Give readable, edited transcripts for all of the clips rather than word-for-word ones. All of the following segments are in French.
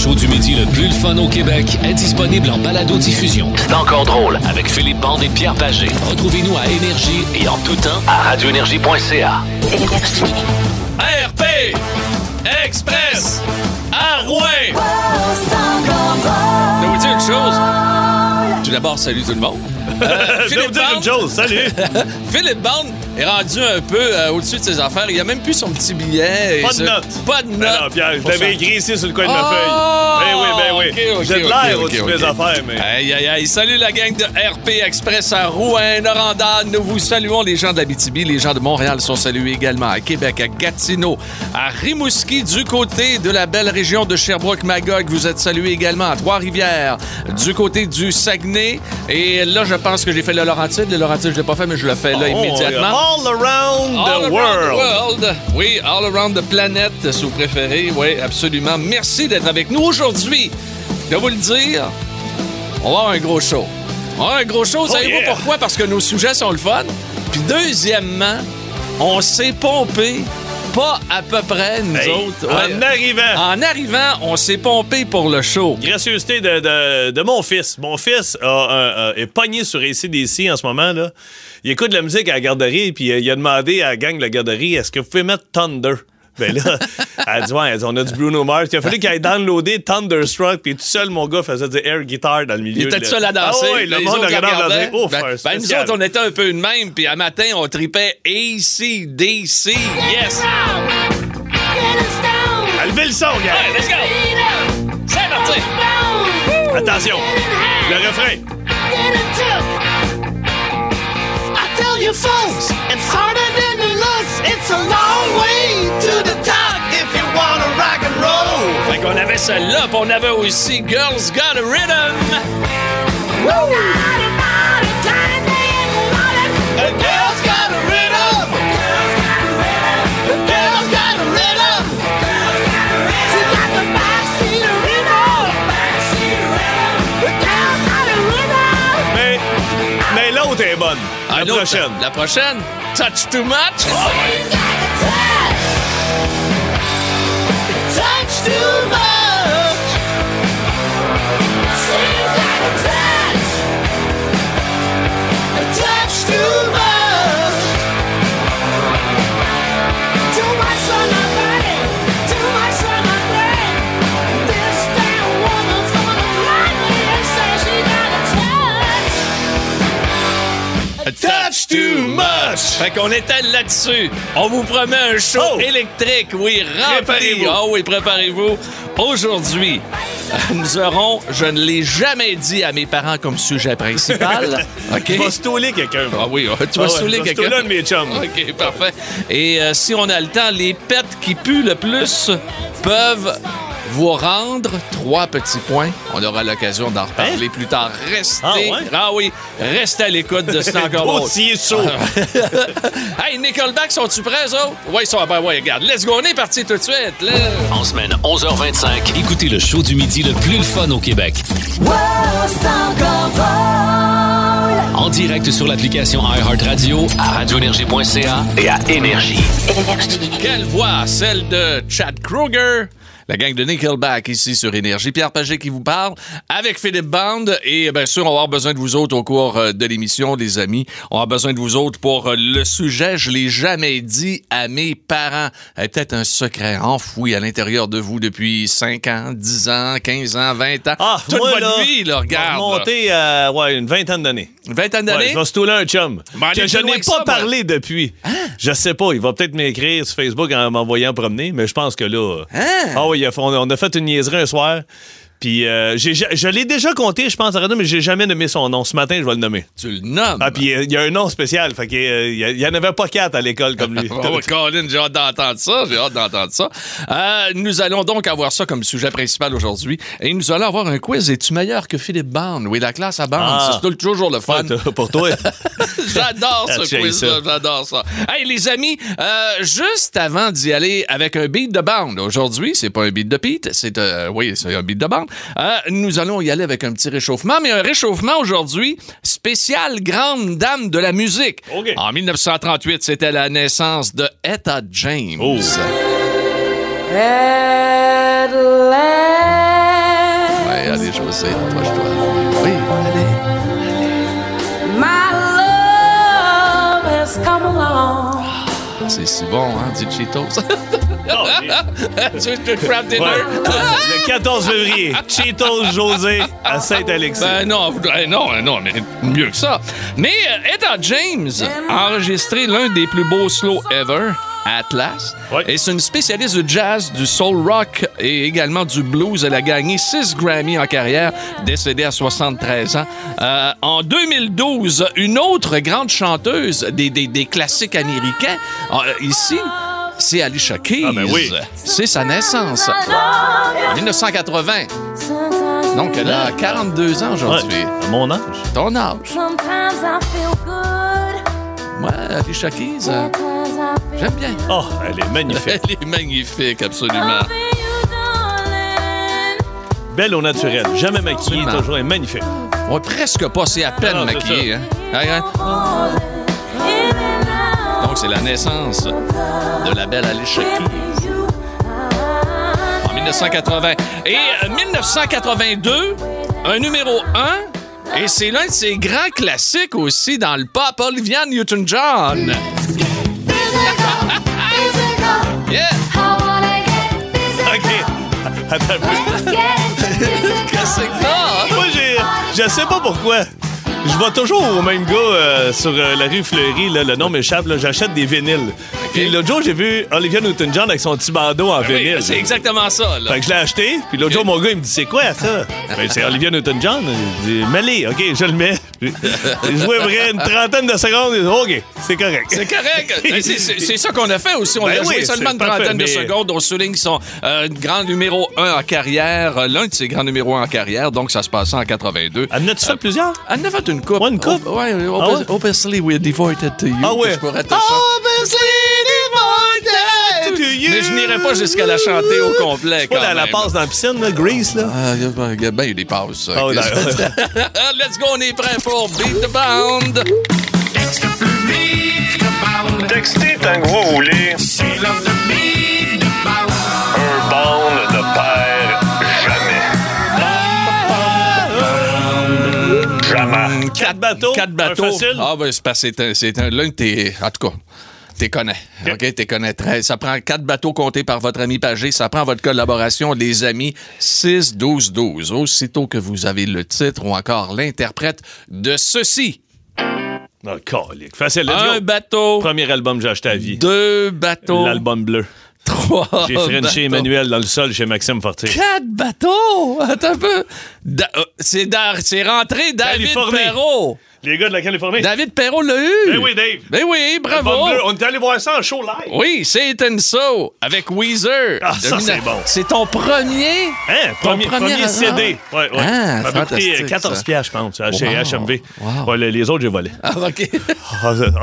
show du midi le plus fun au Québec est disponible en balado-diffusion. C'est encore drôle avec Philippe Band et Pierre Pagé. Retrouvez-nous à Énergie et en tout temps à Radioénergie.ca. Énergie. RP Express à Rouen. Je vais vous dire une chose. Tout d'abord, salut tout le monde. Je vais vous dire une chose, salut. Philippe Band est rendu un peu au-dessus de ses affaires. Il a même plus son petit billet. Pas de notes. Ben non, Pierre, je l'avais écrit ici sur le coin de ma feuille. Ben oui. J'ai de l'air au-dessus de mes affaires, mais... Aïe. Salut la gang de RP Express à Rouen, Noranda. Nous vous saluons, les gens de l'Abitibi. Les gens de Montréal sont salués également. À Québec, à Gatineau, à Rimouski, du côté de la belle région de Sherbrooke-Magog. Vous êtes salués également à Trois-Rivières, du côté du Saguenay. Et là, je pense que j'ai fait le Laurentides. Le Laurentides, je l'ai pas fait, mais je le fais là immédiatement. All around the world. Oui, all around the planet, si vous préférez. Oui, absolument. Merci d'être avec nous aujourd'hui. De vous le dire, on va avoir un gros show. Savez-vous pourquoi? Parce que nos sujets sont le fun. Puis deuxièmement, on s'est pompé. Pas à peu près, nous autres. Ouais. En arrivant, on s'est pompé pour le show. Gracieuseté de mon fils. Mon fils est pogné sur AC/DC en ce moment. Là. Il écoute de la musique à la garderie, puis il a demandé à la gang de la garderie, est-ce que vous pouvez mettre Thunder? Ben là, elle dit, on a du Bruno Mars. Il a fallu qu'elle aille downloader Thunderstruck, puis tout seul, mon gars faisait du air guitar dans le milieu. Il était tout seul à danser. Ah oui, le monde regardait. Nous autres, on était un peu de même, puis à matin, on tripait AC/DC. Yes! Levez le son, gars! Ouais, let's go! C'est parti! Attention! Le refrain! I tell you folks, it's harder than it looks, it's a long way to the top if you wanna rock and roll. Fait qu'on avait celle-là, pis on avait aussi Girls Got a Rhythm. Woo! The girls got a rhythm. The girls got a rhythm. She got the backseat rhythm. The girls got a rhythm. Mais l'autre est bonne. La prochaine. Touch too much. Oh. Touch too much. Seems like a touch. Touch too much. Too much on my body. Too much on my brain. This damn woman's gonna run me and say she got a touch. A touch too much. Fait qu'on était là-dessus. On vous promet un show électrique. Oui, rempli. Préparez-vous. Aujourd'hui, nous aurons, je ne l'ai jamais dit à mes parents comme sujet principal. Okay. Tu vas stouler quelqu'un. Ah oui, tu vas stouler quelqu'un. Tu vas stouler un de mes chums. OK, parfait. Et si on a le temps, les pets qui puent le plus peuvent vous rendre 3 petits points. On aura l'occasion d'en reparler plus tard. Restez... Restez à l'écoute de cet encore. Dossier chaud. Hey, Nickelback, sont-tu prêts, eux autres? Oui, ils sont... regarde. Let's go, on est parti tout de suite. Là. En semaine, 11h25, écoutez le show du midi le plus fun au Québec. Wow, c'est encore drôle. En direct sur l'application iHeartRadio, à radioénergie.ca et à Énergie. Quelle voix, celle de Chad Kroeger? La gang de Nickelback ici sur Énergie. Pierre Pagé qui vous parle avec Philippe Band. Et bien sûr, on va avoir besoin de vous autres au cours de l'émission, les amis. On va avoir besoin de vous autres pour le sujet. Je ne l'ai jamais dit à mes parents. Il y a peut-être un secret enfoui à l'intérieur de vous depuis 5 ans, 10 ans, 15 ans, 20 ans. Ah, toute moi, votre vie, là, regarde. Je vais monter à une vingtaine d'années. Je vais se tourner un chum. Que je n'ai pas parlé depuis. Hein? Je sais pas. Il va peut-être m'écrire sur Facebook en m'envoyant promener, mais je pense que là... Hein? Ah oui. On a fait une niaiserie un soir, puis je l'ai déjà compté, je pense, mais j'ai jamais nommé son nom. Ce matin, je vais le nommer. Tu le nommes? Ah, puis il y a un nom spécial, fait qu'il n'y en avait pas 4 à l'école comme lui. Oh, Colin, j'ai hâte d'entendre ça. Nous allons donc avoir ça comme sujet principal aujourd'hui, et nous allons avoir un quiz. Es-tu meilleur que Philippe Band? Oui, la classe à Band, c'est toujours le fun. Pour toi. J'adore ce quiz-là, j'adore ça. Hey, les amis, juste avant d'y aller avec un beat de Band, aujourd'hui, c'est pas un beat de Pete, c'est un beat de Band. Nous allons y aller avec un petit réchauffement, mais un réchauffement aujourd'hui spécial grande dame de la musique. Okay. En 1938, c'était la naissance de Etta James. Oh. aussi. Approche-toi. Oui, allez. My love has come along. Ah, c'est si bon, hein, dit Cheetos. Oh, crab dinner. Ouais. Le 14 février, Cheetos José à Saint-Alexis. Ben non, non, mais mieux que ça. Mais Etta James a enregistré l'un des plus beaux slows ever, Atlas. Ouais. Et c'est une spécialiste du jazz, du soul rock et également du blues. Elle a gagné 6 Grammys en carrière, décédée à 73 ans. En 2012, une autre grande chanteuse des classiques américains, ici... c'est Alicia Keys. Ah ben oui. C'est sa naissance. 1980. Donc, elle a 42 ans aujourd'hui. Ouais, à mon âge. Ton âge. Moi, ouais, Alicia Keys, j'aime bien. Oh, elle est magnifique. Elle est magnifique, absolument. Belle au naturel. Jamais maquillée, absolument. Toujours. Elle est magnifique. On est presque pas, c'est à peine maquillée. Hein? Donc, c'est la naissance de la belle Alicia Keys en 1980. Et 1982, un numéro 1, et c'est l'un de ses grands classiques aussi dans le pop, Olivia Newton-John. Yeah. OK. Classique, non? Moi, je sais pas pourquoi. Je vois toujours au même gars sur la rue Fleury, là, le nom m'échappe, là, j'achète des vinyles. Okay. Puis l'autre jour, j'ai vu Olivia Newton-John avec son petit bandeau en vinyle. Oui, c'est exactement ça. Là. Fait que je l'ai acheté, puis l'autre jour, mon gars, il me dit, c'est quoi ça? Ben, c'est Olivia Newton-John. Il dit, mets-les, OK, je le mets. J'ai joué vrai une trentaine de secondes, il dit, OK, c'est correct. C'est correct. C'est ça qu'on a fait aussi. On a joué seulement une trentaine de secondes. On souligne son grand numéro 1 en carrière, l'un de ses grands numéros 1 en carrière, donc ça se passait en 82. Amenais-tu ça plusieurs? Une coupe. One coupe? Ouais, obviously we're devoted to you. Ah ouais. Obviously devoted to you. Mais je n'irai pas jusqu'à la chanter au complet. Quand même. La passe dans la piscine, là, Grease, là. Ben, il y a des passes. Oh, let's go, on est prêt pour Beat the Bound. Texte plus Beat the Bound. Textez tant que vous voulez. C'est l'heure de Beat the Bound. Un bound de père jamais. Quatre bateaux. Facile. Ah ben c'est l'un de tes... En tout cas, t'es connais. OK, t'es connais très. Ça prend 4 bateaux comptés par votre ami Pagé. Ça prend votre collaboration, les amis. 6-12-12. Aussitôt que vous avez le titre ou encore l'interprète de ceci. Oh, calique. Facile. Un bateau. Premier album j'ai acheté à vie. 2 bateaux. L'album bleu. 3 j'ai frenché Emmanuel dans le sol chez Maxime Fortier. 4 bateaux! Attends un peu. C'est rentré David Perrault. Les gars de la Californie. David Perrault l'a eu. Ben oui, Dave. Ben oui, bravo. On est allé voir ça en show live. Oui, c'est Ethan So avec Weezer. Ah, ça, c'est bon. C'est ton premier... Hein? Ton premier CD. Ouais. Ah, ça m'a coûté 14 piastres, je pense, chez HMV. Wow. Ouais, les autres, j'ai volé. Ah, OK.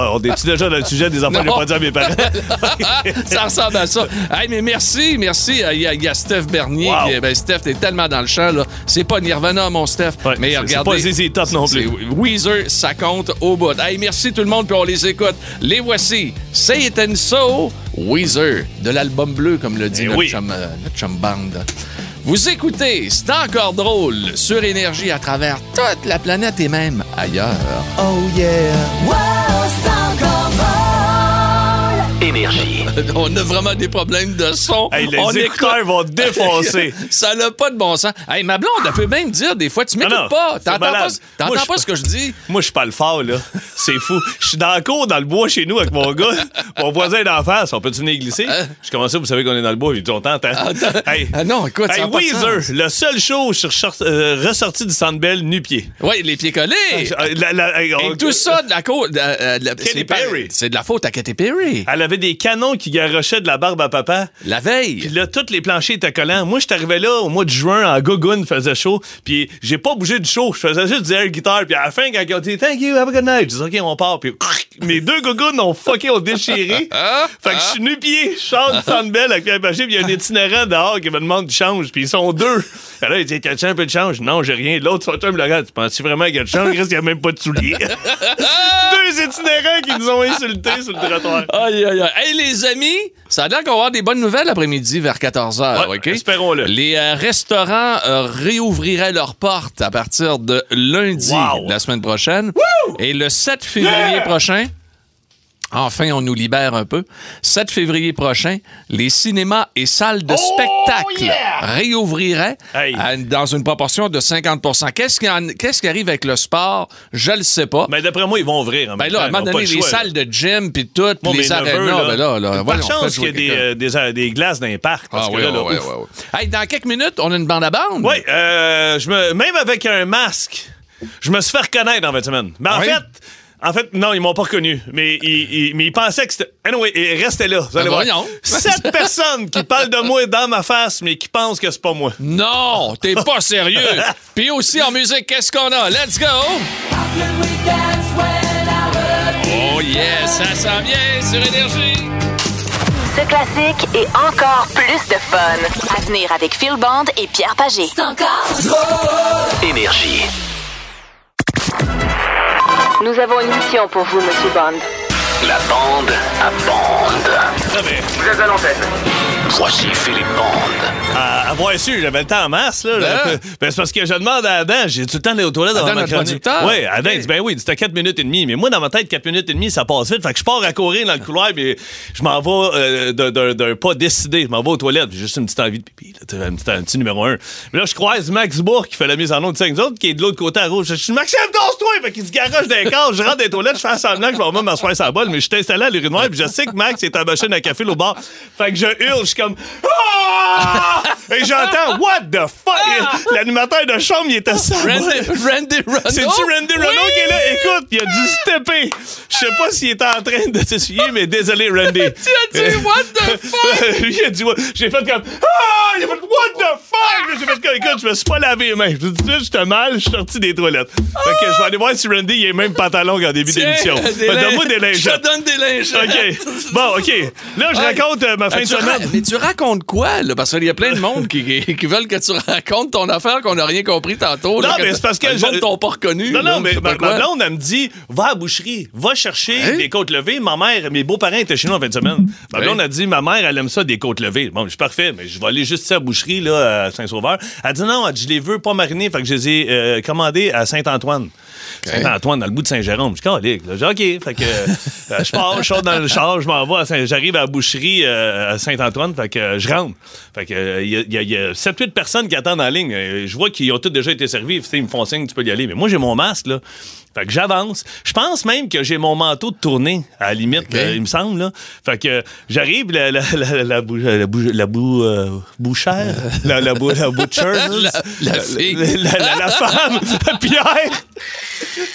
On est-tu déjà dans le sujet des enfants? Je n'ai pas dit à mes parents. Ça ressemble à ça. Hey, mais merci. Il y a Steph Bernier. Wow. Qui, ben, Steph, t'es tellement dans le champ, là. C'est pas Nirvana, mon Steph. Ouais, mais regardez, c'est pas ZZ Top non plus. Weezer, ça compte au bout. Hey, merci tout le monde, puis on les écoute. Les voici. Say It and So, Weezer, de l'album bleu, comme le dit notre chum band. Vous écoutez, c'est encore drôle, sur Énergie à travers toute la planète et même ailleurs. Oh yeah! Wow, c'est encore drôle! Énergie. On a vraiment des problèmes de son. Hey, les écouteurs vont défoncer. Ça n'a pas de bon sens. Hey, ma blonde, elle peut même dire des fois, tu m'écoutes pas. T'entends pas ce que je dis. Moi, je parle fort, là. C'est fou. Je suis dans la cour, dans le bois, chez nous, avec mon gars. Mon voisin est d'en face. On peut-tu venir glisser? Je commence à vous savez qu'on est dans le bois. Il dit, on t'entend. Hey. Non, écoute, ça n'a pas de sens. Weezer, le seul show, je suis ressorti du Centre Bell nu-pied. Oui, les pieds collés. Et tout ça de la cour... Katy Perry. C'est de la faute à Katy Perry. Elle avait des canons qui garochait de la barbe à papa. La veille. Puis là, tous les planchers étaient collants. Moi, je suis arrivé là au mois de juin en gougoune, faisait chaud. Puis j'ai pas bougé du show. Je faisais juste du air guitare. Puis à la fin, quand ils ont dit thank you, have a good night, je dis OK, on part. Puis mes 2 gougounes ont fucké, ont déchiré. Fait que je suis nu-pied, je sors du Centre Bell avec Pierre Pagé. Puis il y a un itinérant dehors qui me demande du change. Puis ils sont 2. Et là, il dit t'as-tu un peu de change? Non, j'ai rien. L'autre, tu me le regardes. Tu penses-tu vraiment qu'il y a de change? Il y a même pas de souliers. 2 itinérants qui nous ont insultés sur le trottoir. Aïe, aïe, aïe. Hey, les amis, Ça a l'air qu'on va avoir des bonnes nouvelles après-midi vers 14h. Ouais, OK? Espérons-le. Les restaurants réouvriraient leurs portes à partir de lundi de la semaine prochaine. Woo! Et le 7 février prochain, enfin, on nous libère un peu. 7 février prochain, les cinémas et salles de spectacle réouvriraient dans une proportion de 50 %. Qu'est-ce qui arrive avec le sport? Je le sais pas. Mais d'après moi, ils vont ouvrir. En même temps, à un moment donné, les salles de gym, puis tout, bon, les arénas. Par chance qu'il y a des glaces dans les parcs. Parce que là, dans quelques minutes, on a une bande à bande. Oui, même avec un masque, je me suis fait reconnaître en 20 semaines. Mais en fait, non, ils m'ont pas reconnu, mais ils pensaient que c'était... Anyway, ils restaient là, vous allez voir. Sept personnes qui parlent de moi dans ma face, mais qui pensent que c'est pas moi. Non, t'es pas sérieux. Puis aussi, en musique, qu'est-ce qu'on a? Let's go! Oh yeah, ça sent bien sur Énergie. Ce classique est encore plus de fun. À venir avec Phil Band et Pierre Pagé. C'est encore drôle! Énergie. Nous avons une mission pour vous, Monsieur Bond. La bande à bande. Vous êtes à l'antenne. Voici Philippe Band. À avoir su, j'avais le temps en masse, là. Ben, c'est parce que je demande à Adam, j'ai tout le temps d'aller aux toilettes avant ma chronique. Oui, Adam dit, ben oui, c'était 4 minutes et demie. Mais moi, dans ma tête, 4 minutes et demie, ça passe vite. Fait que je pars à courir dans le couloir, mais je m'en vais d'un pas décidé. Je m'en vais aux toilettes. J'ai juste une petite envie de pipi, là. Un petit numéro 1. Mais là, je croise Max Bourg qui fait la mise en nom de 5 autres, qui est de l'autre côté à rouge. Je dis, Maxime, danse-toi! Fait qu'il se garoche d'un corps, je rentre des toilettes, je fais semblant que je vais même m'asseoir sur la balle, mais je suis installé à l'urinoir, puis je sais que Max est à machine à café au bar. Fait que je hurle, comme ah! Et j'entends what the fuck! L'animateur de chambre, il était ça. Randy Renaud. C'est-tu Randy Renaud qui est là? Écoute, il a dû stepper. Je sais pas s'il était en train de s'essuyer, mais désolé, Randy. Tu as dit what the fuck? Lui, il a dit what? J'ai fait comme ah! Il a fait what the fuck! J'ai fait comme écoute, je me suis pas lavé les mains. Je dis là, j'étais mal, je suis sorti des toilettes. Fait que je vais aller voir si Randy, il est même pantalon qu'en début d'émission. Donne-moi des lingettes. Je te donne des lingettes. OK. Bon, OK. Là, je raconte ma fin de semaine. Mais tu racontes quoi, là? Parce qu'il y a plein de monde qui veulent que tu racontes ton affaire qu'on n'a rien compris tantôt. Non, là, mais c'est parce que... Les gens ne t'ont pas reconnu. Non, non, là, mais ma blonde, elle me dit, va à la boucherie, va chercher des côtes levées. Ma mère, mes beaux-parents étaient chez nous en fin de semaine. Ma blonde a dit, ma mère, elle aime ça, des côtes levées. Bon, je suis parfait, mais je vais aller juste à la boucherie, là, à Saint-Sauveur. Elle dit, non, je les veux pas marinés, fait que je les ai commandés à Saint-Antoine. Saint-Antoine, dans le bout de Saint-Jérôme. Je suis calique. J'ai OK. Fait que je pars, je saute dans le char, je m'en vais. J'arrive à la boucherie à Saint-Antoine. Fait que je rentre. Fait que il y a 7-8 personnes qui attendent en ligne. Je vois qu'ils ont toutes déjà été servis. Ils me font signe, tu peux y aller. Mais moi, j'ai mon masque, là. Fait que j'avance. Je pense même que j'ai mon manteau de tournée, à la limite, il me semble, là. Fait que j'arrive, la bouchère, la butcher, la femme, Pierre...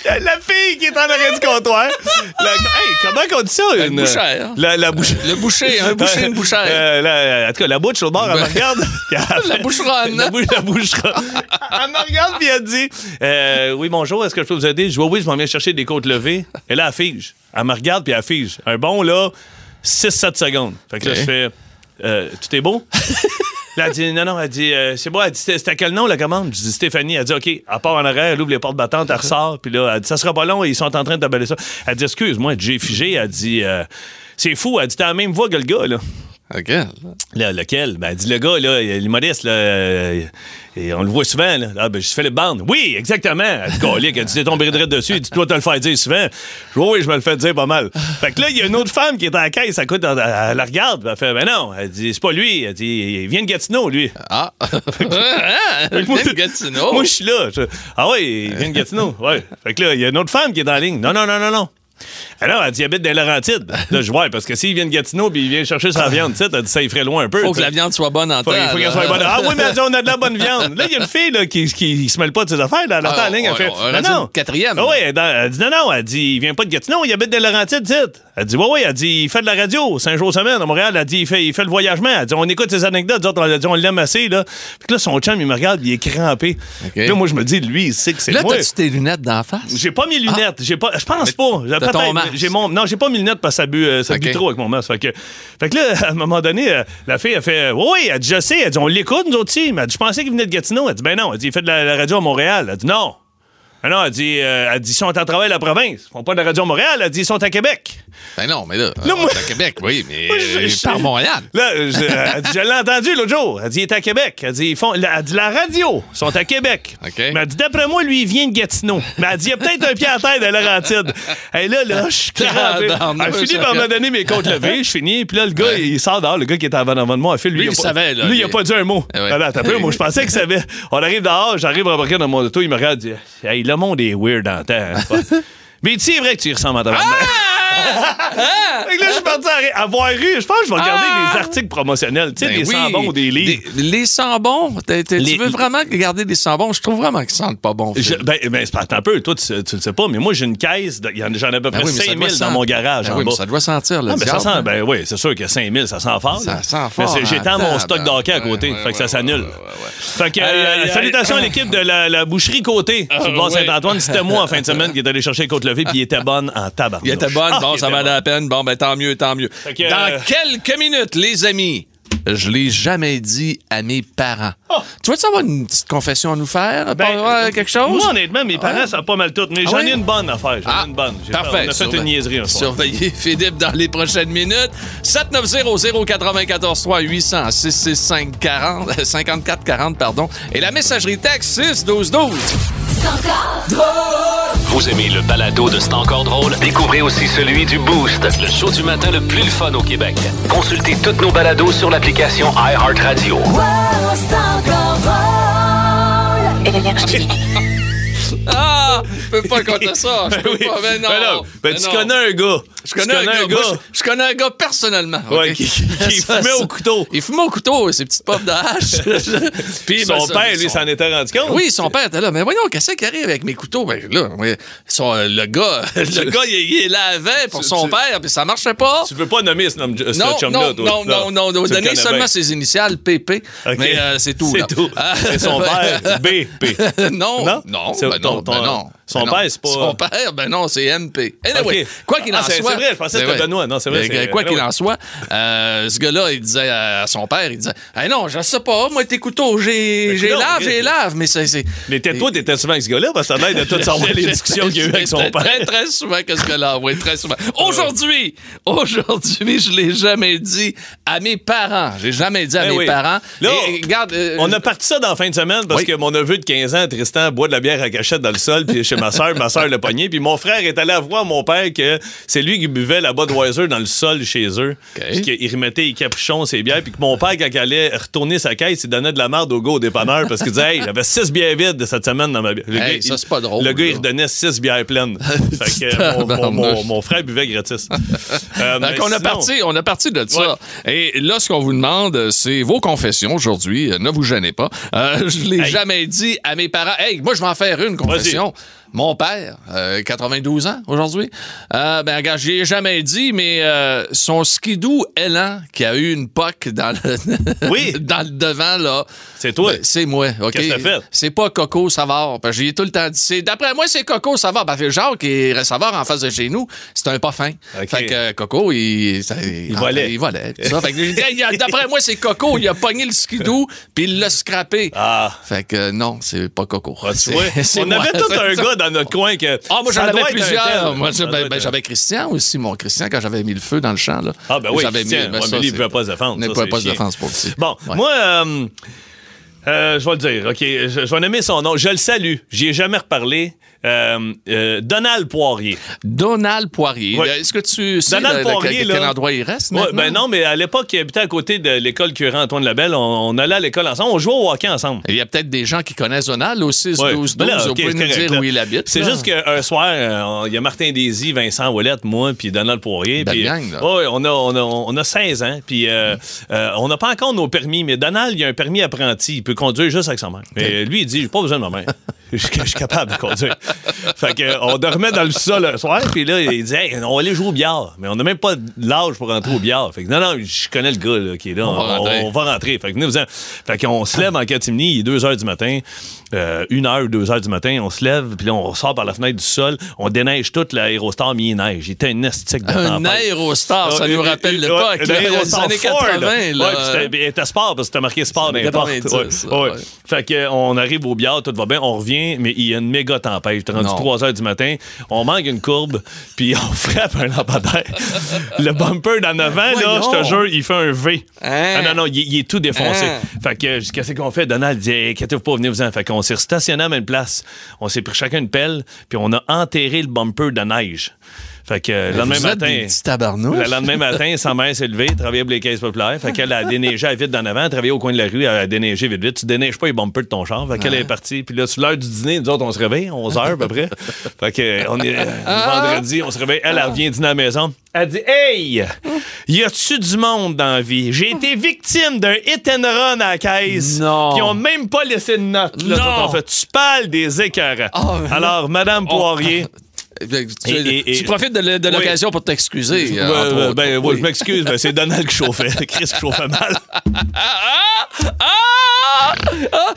La fille qui est en arrêt du comptoir. Comment on dit ça? Une bouchère. La bouchère. Le boucher, une bouchère. En tout cas, la bouche sur le bord, elle me regarde. La boucheronne. La boucheronne. Elle me regarde puis elle dit oui, bonjour, est-ce que je peux vous aider? Je vois, oui, je m'en viens chercher des côtes levées. Et là, elle fige. Elle me regarde puis elle fige. Un bon, là, 6-7 secondes. Fait que là, je fais tout est beau? Là, elle dit, non, elle dit, c'est bon, elle dit, c'était à quel nom la commande? Je dis, Stéphanie. Elle dit, OK, elle part en arrière, elle ouvre les portes battantes, elle ressort, puis là, elle dit, ça sera pas long, ils sont en train de tabaler ça. Elle dit, excuse-moi, j'ai figé, elle dit, c'est fou, elle dit, t'as la même voix que le gars, là. Lequel? Là, lequel? Ben, elle dit, le gars, là, l'humoriste, là, et on le voit souvent, là. Ah, ben, je fais le bande. Oui, exactement. Elle dit, colique, elle dit, t'es tombé direct dessus. Elle dit, toi, t'as le fait dire souvent. Je vois, oui, je me le fais dire pas mal. Fait que là, il y a une autre femme qui est à la caisse, elle la regarde. Elle fait, ben non. Elle dit, c'est pas lui. Elle dit, il vient de Gatineau, lui. Ah! Il vient de Gatineau. Moi, je suis là. Ah oui, il vient de Gatineau. Ouais. Fait que là, il y a une autre femme qui est en ligne. Non. Alors, elle dit, il habite dans Laurentides. Là, je vois, parce que s'il vient de Gatineau puis il vient chercher sa viande, elle dit, ça, il ferait loin un peu. Faut que la viande soit bonne en temps. Faut qu'elle soit bonne. Ah oui, mais elle dit, on a de la bonne viande. Là, il y a une fille là, qui se mêle pas de ses affaires. Là, elle entend la ligne, elle fait, non. Quatrième. Oui, elle dit, non, elle dit, il vient pas de Gatineau, il habite dans Laurentides, dites. Elle dit, oui, elle dit, il fait de la radio, 5 jours semaine à Montréal. Elle dit, il fait le voyagement. Elle dit, on écoute ses anecdotes. Elle dit, on l'aime assez, là. Puis là, son chum, il me regarde, il est crampé. Okay. Là, moi, je me dis, lui, il sait que c'est moi. Là, t'as-tu tes lunettes d'en face? J'ai pas mes lunettes. J'ai pas, je pense pas. Non, j'ai pas mes lunettes parce que ça bute trop avec mon masque. Fait que là, à un moment donné, la fille, elle fait oui, elle dit, je sais, elle dit, on l'écoute, nous aussi. Elle dit, je pensais qu'il venait de Gatineau. Elle dit, ben non, elle dit, il fait de la radio à Montréal. Elle dit, non. Elle dit, ils sont en travail à la province. Ils font pas de la radio à Montréal. Elle dit, ils sont à Québec. Ben non, mais là, là moi, à Québec, oui, mais par Montréal. Là, je l'ai entendu l'autre jour. Elle dit, il est à Québec. Elle dit, elle dit, la radio, ils sont à Québec. Okay. Mais elle dit, d'après moi, lui, il vient de Gatineau. Mais elle dit, il y a peut-être un pied à terre de Laurentides. Et là, je suis crampé. Elle finit par me donner mes comptes levés, je finis, puis là, le gars, il sort dehors, le gars qui est en avant de moi, lui, il savait. Lui, il a pas dit un mot. Moi, je pensais qu'il savait. On arrive dehors, j'arrive à embarquer dans mon auto, il me regarde, il dit, hey, le monde est weird en temps. Mais c'est vrai que tu y ressembles à ta maman. Fait que là, je suis parti à avoir eu. Je pense que je vais regarder les articles promotionnels. Tu sais, des sambons ou des livres. Les sambons? Tu veux vraiment garder des sambons? Je trouve vraiment qu'ils sentent pas bon. Ben, attends un peu. Toi, tu le sais pas, mais moi, j'ai une caisse. J'en ai à peu près 5000 dans mon garage. Ben, en bas. Ça doit sentir, là. Ben oui, c'est sûr que 5000, ça sent fort. Ça sent fort. J'ai tant mon stock d'hockey à côté. Fait que ça s'annule. Fait que, salutations à l'équipe de la boucherie Côté. Sur le bord Saint-Antoine, c'était moi en fin de semaine qui est allé chercher Côte-Levée, puis il était bonne en tabarnouche. Il était bonne. Bon, ça valait la peine. Bon, ben tant mieux, tant mieux. Dans quelques minutes, les amis, je l'ai jamais dit à mes parents. Oh. Tu veux-tu avoir une petite confession à nous faire? Quelque chose? Moi, honnêtement, mes parents, ça a pas mal tout, mais j'en ai une bonne à faire. Une bonne. Parfait. On a fait une niaiserie un soir. Surveillez Philippe dans les prochaines minutes. 790-094-3-800-665-40-54-40, pardon. Et la messagerie texte 6-12-12. C'est encore drôle! Vous aimez le balado de C'est encore drôle? Découvrez aussi celui du Boost, le show du matin le plus fun au Québec. Consultez toutes nos balados sur l'application iHeartRadio. Wow, c'est encore drôle! Et l'énergie. Ah! Je peux pas compter ça. Je peux pas, mais non. Ben, tu connais un gars. Je connais un gars. Moi, je connais un gars personnellement. Okay? Ouais, qui fumait au couteau. Il fumait au couteau, ses petites pops de hache. Puis son père, lui, s'en était rendu compte. Oui, son père était là. Mais voyons, qu'est-ce qui arrive avec mes couteaux? Ben là, le gars, il lavait pour son père, puis ça marchait pas. Tu veux pas nommer ce chum-là, toi? Non. Donner seulement ses initiales, PP. Mais c'est tout. C'est tout. Et son père, BP. Non. Non. Son père, c'est pas... Son père, ben non, c'est MP. Anyway, quoi qu'il en soit... C'est vrai, je pensais que c'était Benoît. Non, c'est vrai. Quoi qu'il en soit, ce gars-là, il disait à son père, il disait, « Hey non, je sais pas, moi, tes couteaux, j'ai lave, mais c'est... » Mais toi, t'étais souvent avec ce gars-là, parce que ça a l'air de tout savoir les discussions qu'il y a eu avec son père. Très souvent que ce gars-là, oui, très souvent. Aujourd'hui, je l'ai jamais dit à mes parents. J'ai jamais dit à mes parents. Là, on a parti ça dans la fin de semaine, parce que mon neveu de 15 ans, Tristan, boit de la bière à cachette dans le sol, puis chez ma sœur l'a pogné, puis mon frère est allé voir mon père que c'est lui qui buvait la Budweiser dans le sol chez eux, puis qu'il remettait les capuchons, ses bières, puis que mon père, quand il allait retourner sa caisse, il donnait de la merde au gars au dépanneur, parce qu'il disait, hey, j'avais 6 bières vides cette semaine dans ma bière. Ça, c'est pas drôle. Le gars, il redonnait 6 bières pleines. Fait que mon frère buvait gratis. Donc, on a parti de ça. Et là, ce qu'on vous demande, c'est vos confessions aujourd'hui. Ne vous gênez pas. Je l'ai jamais dit à mes parents. Hey, moi, je vais en faire une confession. Mon père, 92 ans aujourd'hui, ben, je l'ai jamais dit, mais son skidou Élan qui a eu une poque dans le devant, là. C'est toi? Ben, c'est moi. Okay? Qu'est-ce que t'as fait? C'est pas Coco Savard. Ben, j'y ai tout le temps dit. D'après moi, c'est Coco Savard. Ben, Jacques et Savard en face de chez nous, c'est un pas fin. Okay. Fait que Coco, il volait. Il volait. D'après moi, c'est Coco. Il a pogné le skidou puis il l'a scrappé. Ah. Fait que non, c'est pas Coco. Ah, on moi. Avait tout un gars dans notre coin que... Ah, moi, j'en avais plusieurs. Moi, j'avais Christian aussi, mon Christian, quand j'avais mis le feu dans le champ. Là. Ah, ben oui, Christian. Lui, il ne pouvait pas se défendre. Il ne pouvait pas se défendre, pour lui. Bon, moi... je vais le dire, OK. Je vais nommer son nom. Je le salue. J'y ai jamais reparlé. Donald Poirier. Donald Poirier. Ouais. Est-ce que tu sais quel endroit il reste? Ouais, ben non, mais à l'époque, il habitait à côté de l'école Curant Antoine Labelle. On allait à l'école ensemble. On jouait au hockey ensemble. Il y a peut-être des gens qui connaissent Donald au 6-12-12. Ouais. Okay, vous pouvez nous dire où il habite. C'est juste qu'un soir, il y a Martin Désy, Vincent Ouellette, moi, puis Donald Poirier. Puis, gang, là. Ouais, on a 16 ans. Puis on n'a pas encore nos permis, mais Donald, il a un permis apprenti. Il peut conduire juste avec sa mère. Mais lui, il dit, j'ai pas besoin de ma mère. Je suis capable de conduire. Fait qu'on dormait dans le sol un soir, puis là, il dit, hey, on va aller jouer au billard. Mais on n'a même pas l'âge pour rentrer au billard. Fait que non, je connais le gars là, qui est là. On va rentrer. Fait que venez-vous-en. Fait qu'on se lève en Catimini, il est 2h du matin. 1h, 2h du matin, on se lève, puis là, on sort par la fenêtre du sol, on déneige toute l'aérostar, mais il neige. Il était un astique de tempête. Un aérostar, ça nous rappelle l'époque. Les années 80, là. Ouais, puis c'était sport, parce que t'as marqué sport dans les portes. Fait qu'on arrive au billard, tout va bien, on revient. matin, mais il y a une méga tempête. Je t'ai rendu 3h du matin. On manque une courbe, puis on frappe un lampadaire. Le bumper dans 9 ans, là, je te jure, il fait un V. Hein? Ah non, non, il est tout défoncé. Hein? Fait que, qu'est-ce qu'on fait? Donald dit, inquiétez-vous pas, venez-vous-en. Fait qu'on s'est stationné à la même place. On s'est pris chacun une pelle, puis on a enterré le bumper de neige. Fait que le lendemain matin, le lendemain matin, sa mère s'est levée, travaillait pour les caisses populaires. Fait qu'elle a déneigé à vite d'en avant, travaillait au coin de la rue, elle a déneigé vite. Tu déneiges pas les bumpers de ton char. Fait qu'elle est partie. Puis là, sur l'heure du dîner, nous autres, on se réveille, 11h à peu près. Fait que on est vendredi, on se réveille. Elle revient dîner à la maison. Elle dit « Hey, y a-tu du monde dans la vie? J'ai été victime d'un hit and run à la caisse. Non. Puis ils ont même pas laissé de note. » Non. Fait, tu parles des écœurants. Oh. Alors, Madame Poirier... Tu profites de l'occasion pour t'excuser. Oui, je m'excuse, mais c'est Donald qui chauffait. Chris qui chauffait mal.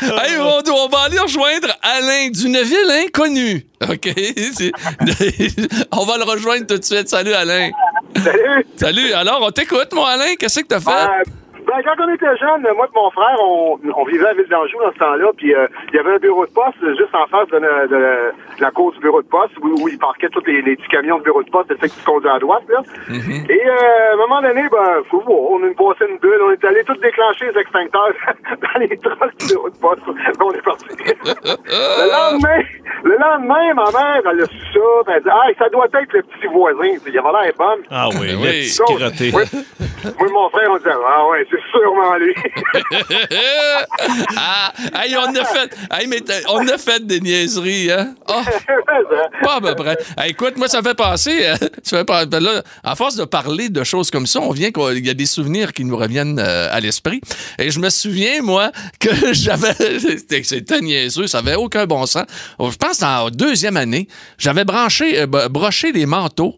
Hey, on va aller rejoindre Alain d'une ville inconnue. OK? On va le rejoindre tout de suite. Salut, Alain. Salut. Salut. Alors, on t'écoute, mon Alain. Qu'est-ce que t'as fait? Quand on était jeunes, moi et mon frère, on vivait à Ville-d'Anjou dans ce temps-là, puis il y avait un bureau de poste juste en face de la cour du bureau de poste, où ils parquaient tous les petits camions de bureau de poste, c'est ceux qui se conduisent à droite, là. Mm-hmm. Et à un moment donné, on a passé une bulle, on est allé tout déclencher les extincteurs dans les trucks du bureau de poste, on est parti. Le lendemain, ma mère, elle a su ça, elle dit « Ah, ça doit être le petit voisin, il avait l'air bon. » Ah oui, le petit crotté. Moi et mon frère, on disait « Ah ouais, c'est sûrement lui. » On a fait des niaiseries, hein? Pas à peu près. Écoute, moi, ça me fait penser. Là, à force de parler de choses comme ça, il y a des souvenirs qui nous reviennent à l'esprit. Et je me souviens, moi, que c'était niaiseux, ça n'avait aucun bon sens. Je pense en deuxième année, j'avais broché les manteaux. Brocher les manteaux.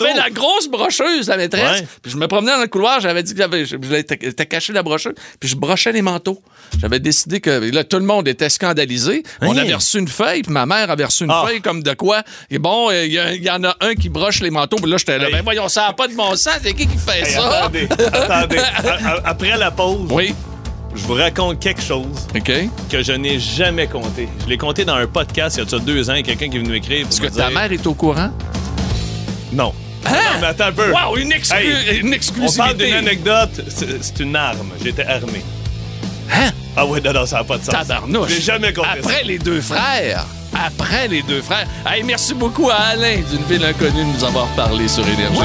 J'avais la grosse brocheuse, la maîtresse. Puis je me promenais dans le couloir, j'avais dit que j'étais caché la brocheuse, puis je brochais les manteaux. J'avais décidé que là, tout le monde était scandalisé. On avait reçu une feuille, puis ma mère avait reçu une feuille comme de quoi. Et bon, il y en a un qui broche les manteaux. Puis là, j'étais là, ben voyons, ça n'a pas de bon sens. C'est qui fait ça? Attendez. Après la pause. Oui. Je vous raconte quelque chose que je n'ai jamais compté. Je l'ai compté dans un podcast il y a 2 ans. Quelqu'un qui est venu m'écrire. Est-ce que ta mère est au courant? Non. Hein? Non, mais attends un peu. Wow, une exclusivité. On parle d'une anecdote. C'est une arme. J'étais armé. Hein? Ah oui, non, ça n'a pas de sens. Tabarnouche. J'ai jamais compté ça. Après les deux frères. Hey, merci beaucoup à Alain d'une ville inconnue de nous avoir parlé sur Énergie.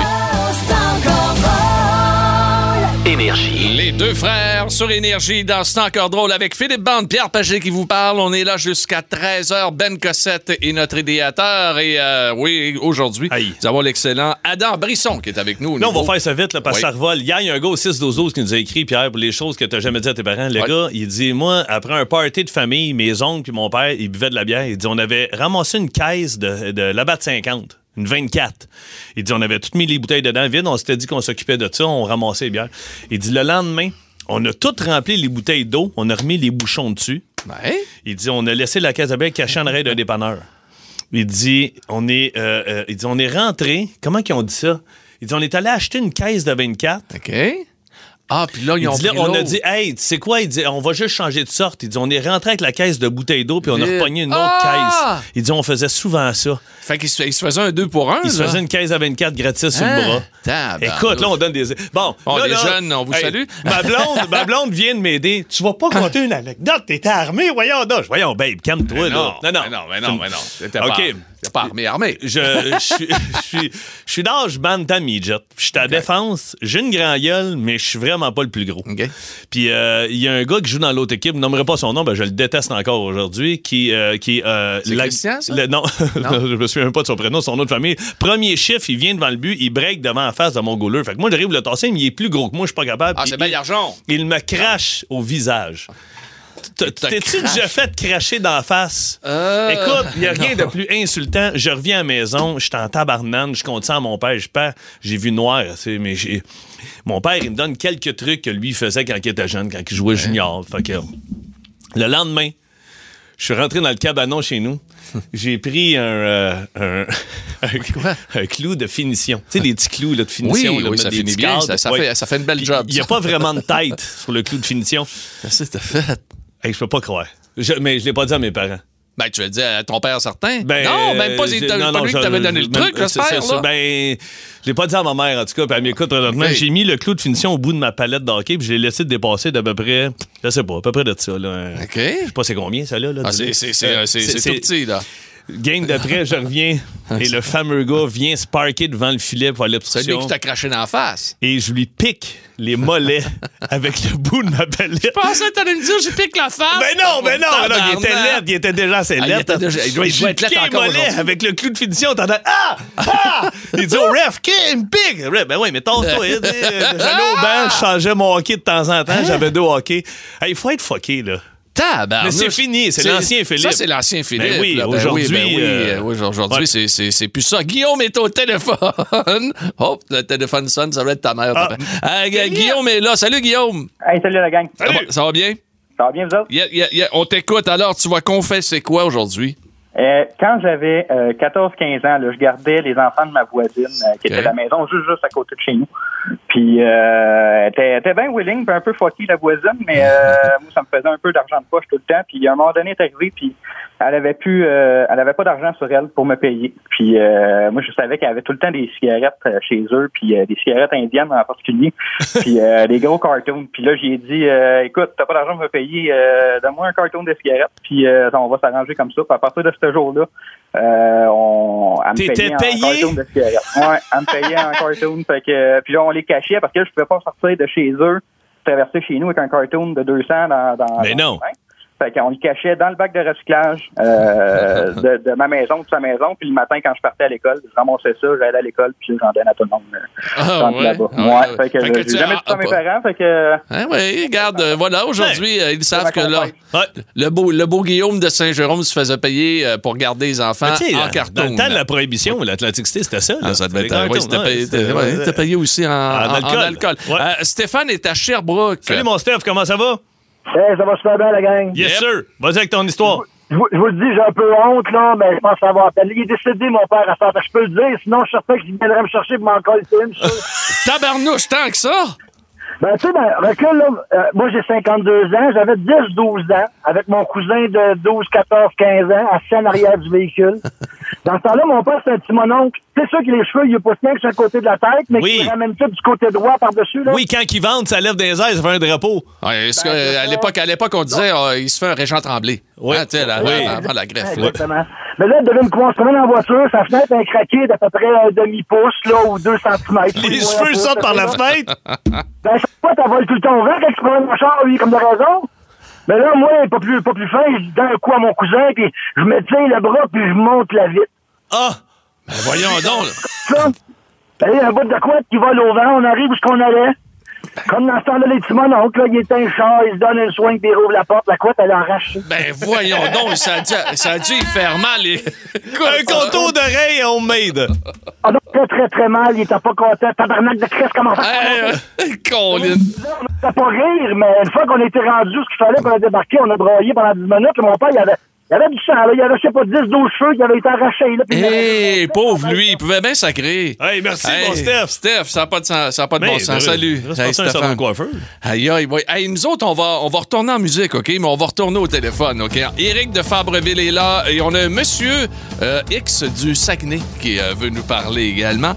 Énergie. Les deux frères sur Énergie dans C'est encore drôle avec Philippe Band, Pierre Pagé qui vous parle. On est là jusqu'à 13h. Ben Cossette est notre idéateur. Et aujourd'hui, nous avons l'excellent Adam Brisson qui est avec nous. Là, on va faire ça vite là, parce que ça revole. Hier, il y a un gars au 6-12-12 qui nous a écrit, Pierre, pour les choses que tu n'as jamais dit à tes parents. Le gars, il dit, moi, après un party de famille, mes oncles et mon père, ils buvaient de la bière. Il dit, on avait ramassé une caisse de la batte 50. Une 24. Il dit, on avait toutes mis les bouteilles dedans vides. On s'était dit qu'on s'occupait de ça. On ramassait les bières. Il dit, le lendemain, on a toutes rempli les bouteilles d'eau. On a remis les bouchons dessus. Ouais. Il dit, on a laissé la caisse à bière cachée en arrière d'un dépanneur. Il dit, on est rentré. Comment qu'ils ont dit ça? Il dit, on est allé acheter une caisse de 24. OK. Ah, puis là, on a dit, hey, tu sais quoi? Il dit, on va juste changer de sorte. Il dit, on est rentré avec la caisse de bouteilles d'eau, puis on a repogné une autre caisse. Il dit, on faisait souvent ça. Fait qu'il se faisait un 2 pour 1. Il se faisait une caisse à 24 gratis sur le bras. Écoute, là, on donne des. Bon, les jeunes, on vous salue. Ma blonde vient de m'aider. Tu vas pas compter une anecdote. T'étais armé, voyons, doche. Voyons, babe, calme-toi, là. Non. T'étais pas. OK. T'es pas armé. Je suis d'âge bantam midget. Je suis à défense. J'ai une grande gueule, mais je suis vraiment pas le plus gros. Okay. Puis il y a un gars qui joue dans l'autre équipe, je nommerai pas son nom, je le déteste encore aujourd'hui, qui c'est Christian, ça? Non, je me souviens même pas de son prénom, son nom de famille. Premier chiffre, il vient devant le but, il break devant la face de mon goaler. Fait que moi, j'arrive le tasser, mais il est plus gros que moi, je suis pas capable. Ah, c'est bien l'argent. Il me crache au visage. T'es-tu déjà fait cracher dans la face? Écoute, il n'y a rien de plus insultant. Je reviens à la maison, je suis en tabarnane, je compte ça à mon père. J'ai vu noir. Mais mon père, il me donne quelques trucs que lui faisait quand il était jeune, quand il jouait junior. Fait que, le lendemain, je suis rentré dans le cabanon chez nous. J'ai pris un clou de finition. Tu sais, les petits clous là, de finition. Oui, ça finit bien. Ça fait une belle job. Il n'y a pas vraiment de tête sur le clou de finition. Qu'est-ce que t'as fait? Hey, je peux pas croire. Mais je l'ai pas dit à mes parents. Ben, tu veux dire à ton père certain? Ben, non, même pas lui qui t'avait donné le truc, j'espère. Ben, je l'ai pas dit à ma mère, en tout cas. Puis elle m'écoute présentement. Okay. J'ai mis le clou de finition au bout de ma palette d'hockey, puis je l'ai laissé dépasser d'à peu près, je sais pas, à peu près de ça. Là. OK. Je sais pas c'est combien, ça, là. Ah, c'est tout petit, là. Game d'après, je reviens et le fameux gars vient se parquer devant le filet pour l'obstruction. Celui qui t'a craché dans la face. Et je lui pique les mollets avec le bout de ma palette. Je pensais que t'allais me dire je pique la face. Ben non, il était laid, il était déjà assez laid. Il doit être laid encore aujourd'hui. Avec le clou de finition, t'entends ah! Il dit au ref, qu'il me pique. Ben oui, mais tente-toi. J'allais au banc, je changeais mon hockey de temps en temps, j'avais 2 hockeys. Il faut être fucké, là. Mais c'est fini, c'est l'ancien Philippe. Ça, c'est l'ancien Philippe. Ben oui, aujourd'hui, c'est plus ça. Guillaume est au téléphone. Oh, le téléphone sonne, ça doit être ta mère. Ah. Guillaume est là. Salut, Guillaume. Hey, salut, la gang. Salut. Ça va bien? Ça va bien, vous autres? On t'écoute. Alors, tu vas confesser quoi aujourd'hui? Quand j'avais 14-15 ans, là, je gardais les enfants de ma voisine qui était à la maison juste à côté de chez nous. Puis elle était bien willing, puis un peu fucky la voisine, mais moi ça me faisait un peu d'argent de poche tout le temps. Puis à un moment donné, elle est arrivée, puis elle avait pas d'argent sur elle pour me payer. Puis moi je savais qu'elle avait tout le temps des cigarettes chez eux, puis des cigarettes indiennes en particulier, puis des gros cartons. Puis là j'ai dit, écoute, t'as pas d'argent pour me payer, donne-moi un carton de cigarettes, puis on va s'arranger comme ça. Puis à partir de ce jour-là, elle me payait en cartoon de cigarettes. Ouais, elle me payait en cartoon. Fait que, puis là, on les cachait parce que là, je ne pouvais pas sortir de chez eux, traverser chez nous avec un cartoon de 200 dans Fait qu'on le cachait dans le bac de recyclage de ma maison, de sa maison. Puis le matin, quand je partais à l'école, je ramassais ça, j'allais à l'école, puis j'en donnais à tout le monde là-bas. Ouais. Fait que j'ai jamais dit ça à mes parents. Fait que... Hein, oui, regarde, voilà, aujourd'hui, ils savent que là, le beau Guillaume de Saint-Jérôme se faisait payer pour garder les enfants en carton. Dans le temps de la prohibition, l'Atlantic City, c'était ça. Là. Ça devait être... Oui, c'était payé aussi en alcool. Stéphane est à Sherbrooke. Salut, mon Steph, comment ça va? Hey, ça va super bien, la gang. Yes, sir. Vas-y avec ton histoire. Je vous le dis, j'ai un peu honte, là, mais je pense avoir appelé. Il est décédé, mon père, à ça. Je peux le dire, sinon, je suis certain qu'il viendrait me chercher pour m'en coller une. Tabarnouche, tant que ça! Ben, tu sais, recule, là, moi, j'ai 52 ans. J'avais 10-12 ans, avec mon cousin de 12-14-15 ans, assis en arrière du véhicule. Dans ce temps-là, mon père, c'est un petit mononcle. C'est sûr que les cheveux, il est pas bien que sur le côté de la tête, mais qui ramène tout du côté droit par-dessus. Là. Oui, quand ils vendent, ça lève des airs, ça fait un drapeau. Ouais, à l'époque, on disait, il se fait un Régent Tremblay. Oui, hein, tu sais, avant la greffe. Exactement. Là. Mais là, devine quoi, on se promène en voiture, sa fenêtre est craquée d'à peu près un demi-pouce, là, ou 2 centimètres. Les cheveux sortent par la fenêtre? Ben, ça pas, t'as volé tout le temps au vent quand tu promènes mon char, lui, comme de raison. Mais là, moi, pas plus fin, je dis d'un coup à mon cousin, puis je me tiens le bras, puis je monte la vitre. Ah! Ben voyons donc, là. Il y a un bout de couette qui vole au vent, on arrive où ce qu'on allait. Comme dans ce temps-là, les petits mononcles, il éteint le char, il se donne un soin, puis il rouvre la porte, la couette, elle est arrachée. Ben voyons donc, ça a dû y faire mal. Un contour d'oreille homemade. Ah non, très mal, il était pas content. Tabarnak de crèche, comment ça? Colin. On n'a pas rire, mais une fois qu'on était rendu ce qu'il fallait pour débarquer, on a broyé pendant 10 minutes, mon père, il avait du sang, là. Il avait, je sais pas, 10-12 cheveux qui avaient été arrachés. Hé, pauvre lui, il pouvait bien sacrer. Hey, merci, mon Steph. Steph, ça n'a pas de bon sens. Salut. Hey, Stéphane. Aïe, aïe, aïe. Nous autres, on va retourner en musique, OK? Mais on va retourner au téléphone, OK? Éric de Fabreville est là et on a un monsieur X du Saguenay qui veut nous parler également.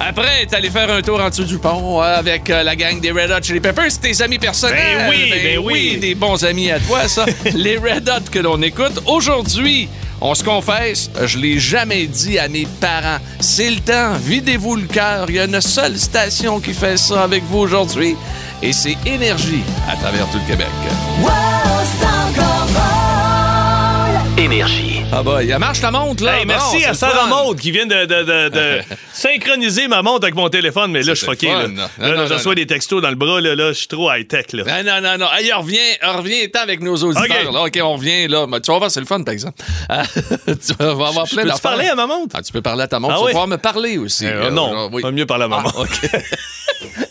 Après, t'es allé faire un tour en dessous du pont avec la gang des Red Hot Chili Peppers, tes amis personnels. Ben oui, des bons amis à toi, ça. Les Red Hot que l'on écoute. Aujourd'hui, on se confesse, je l'ai jamais dit à mes parents. C'est le temps, videz-vous le cœur. Il y a une seule station qui fait ça avec vous aujourd'hui, et c'est Énergie à travers tout le Québec. Wow, c'est encore bon. Énergie. Ah bah, il marche la montre, là. Hey, merci à Sarah Maud qui vient de synchroniser ma montre avec mon téléphone, mais là, je suis fucké. Là, je reçois des textos dans le bras, là, je suis trop high-tech, là. Non. Hey, reviens, t'es avec nos auditeurs, okay. Là. OK, on revient, là. Mais tu vas voir, c'est le fun, par exemple. Tu vas avoir plein d'affaires. Tu peux parler à ma montre? Ah, tu peux parler à ta montre. Tu vas pouvoir me parler aussi. Non, pas mieux parler à ma montre. OK.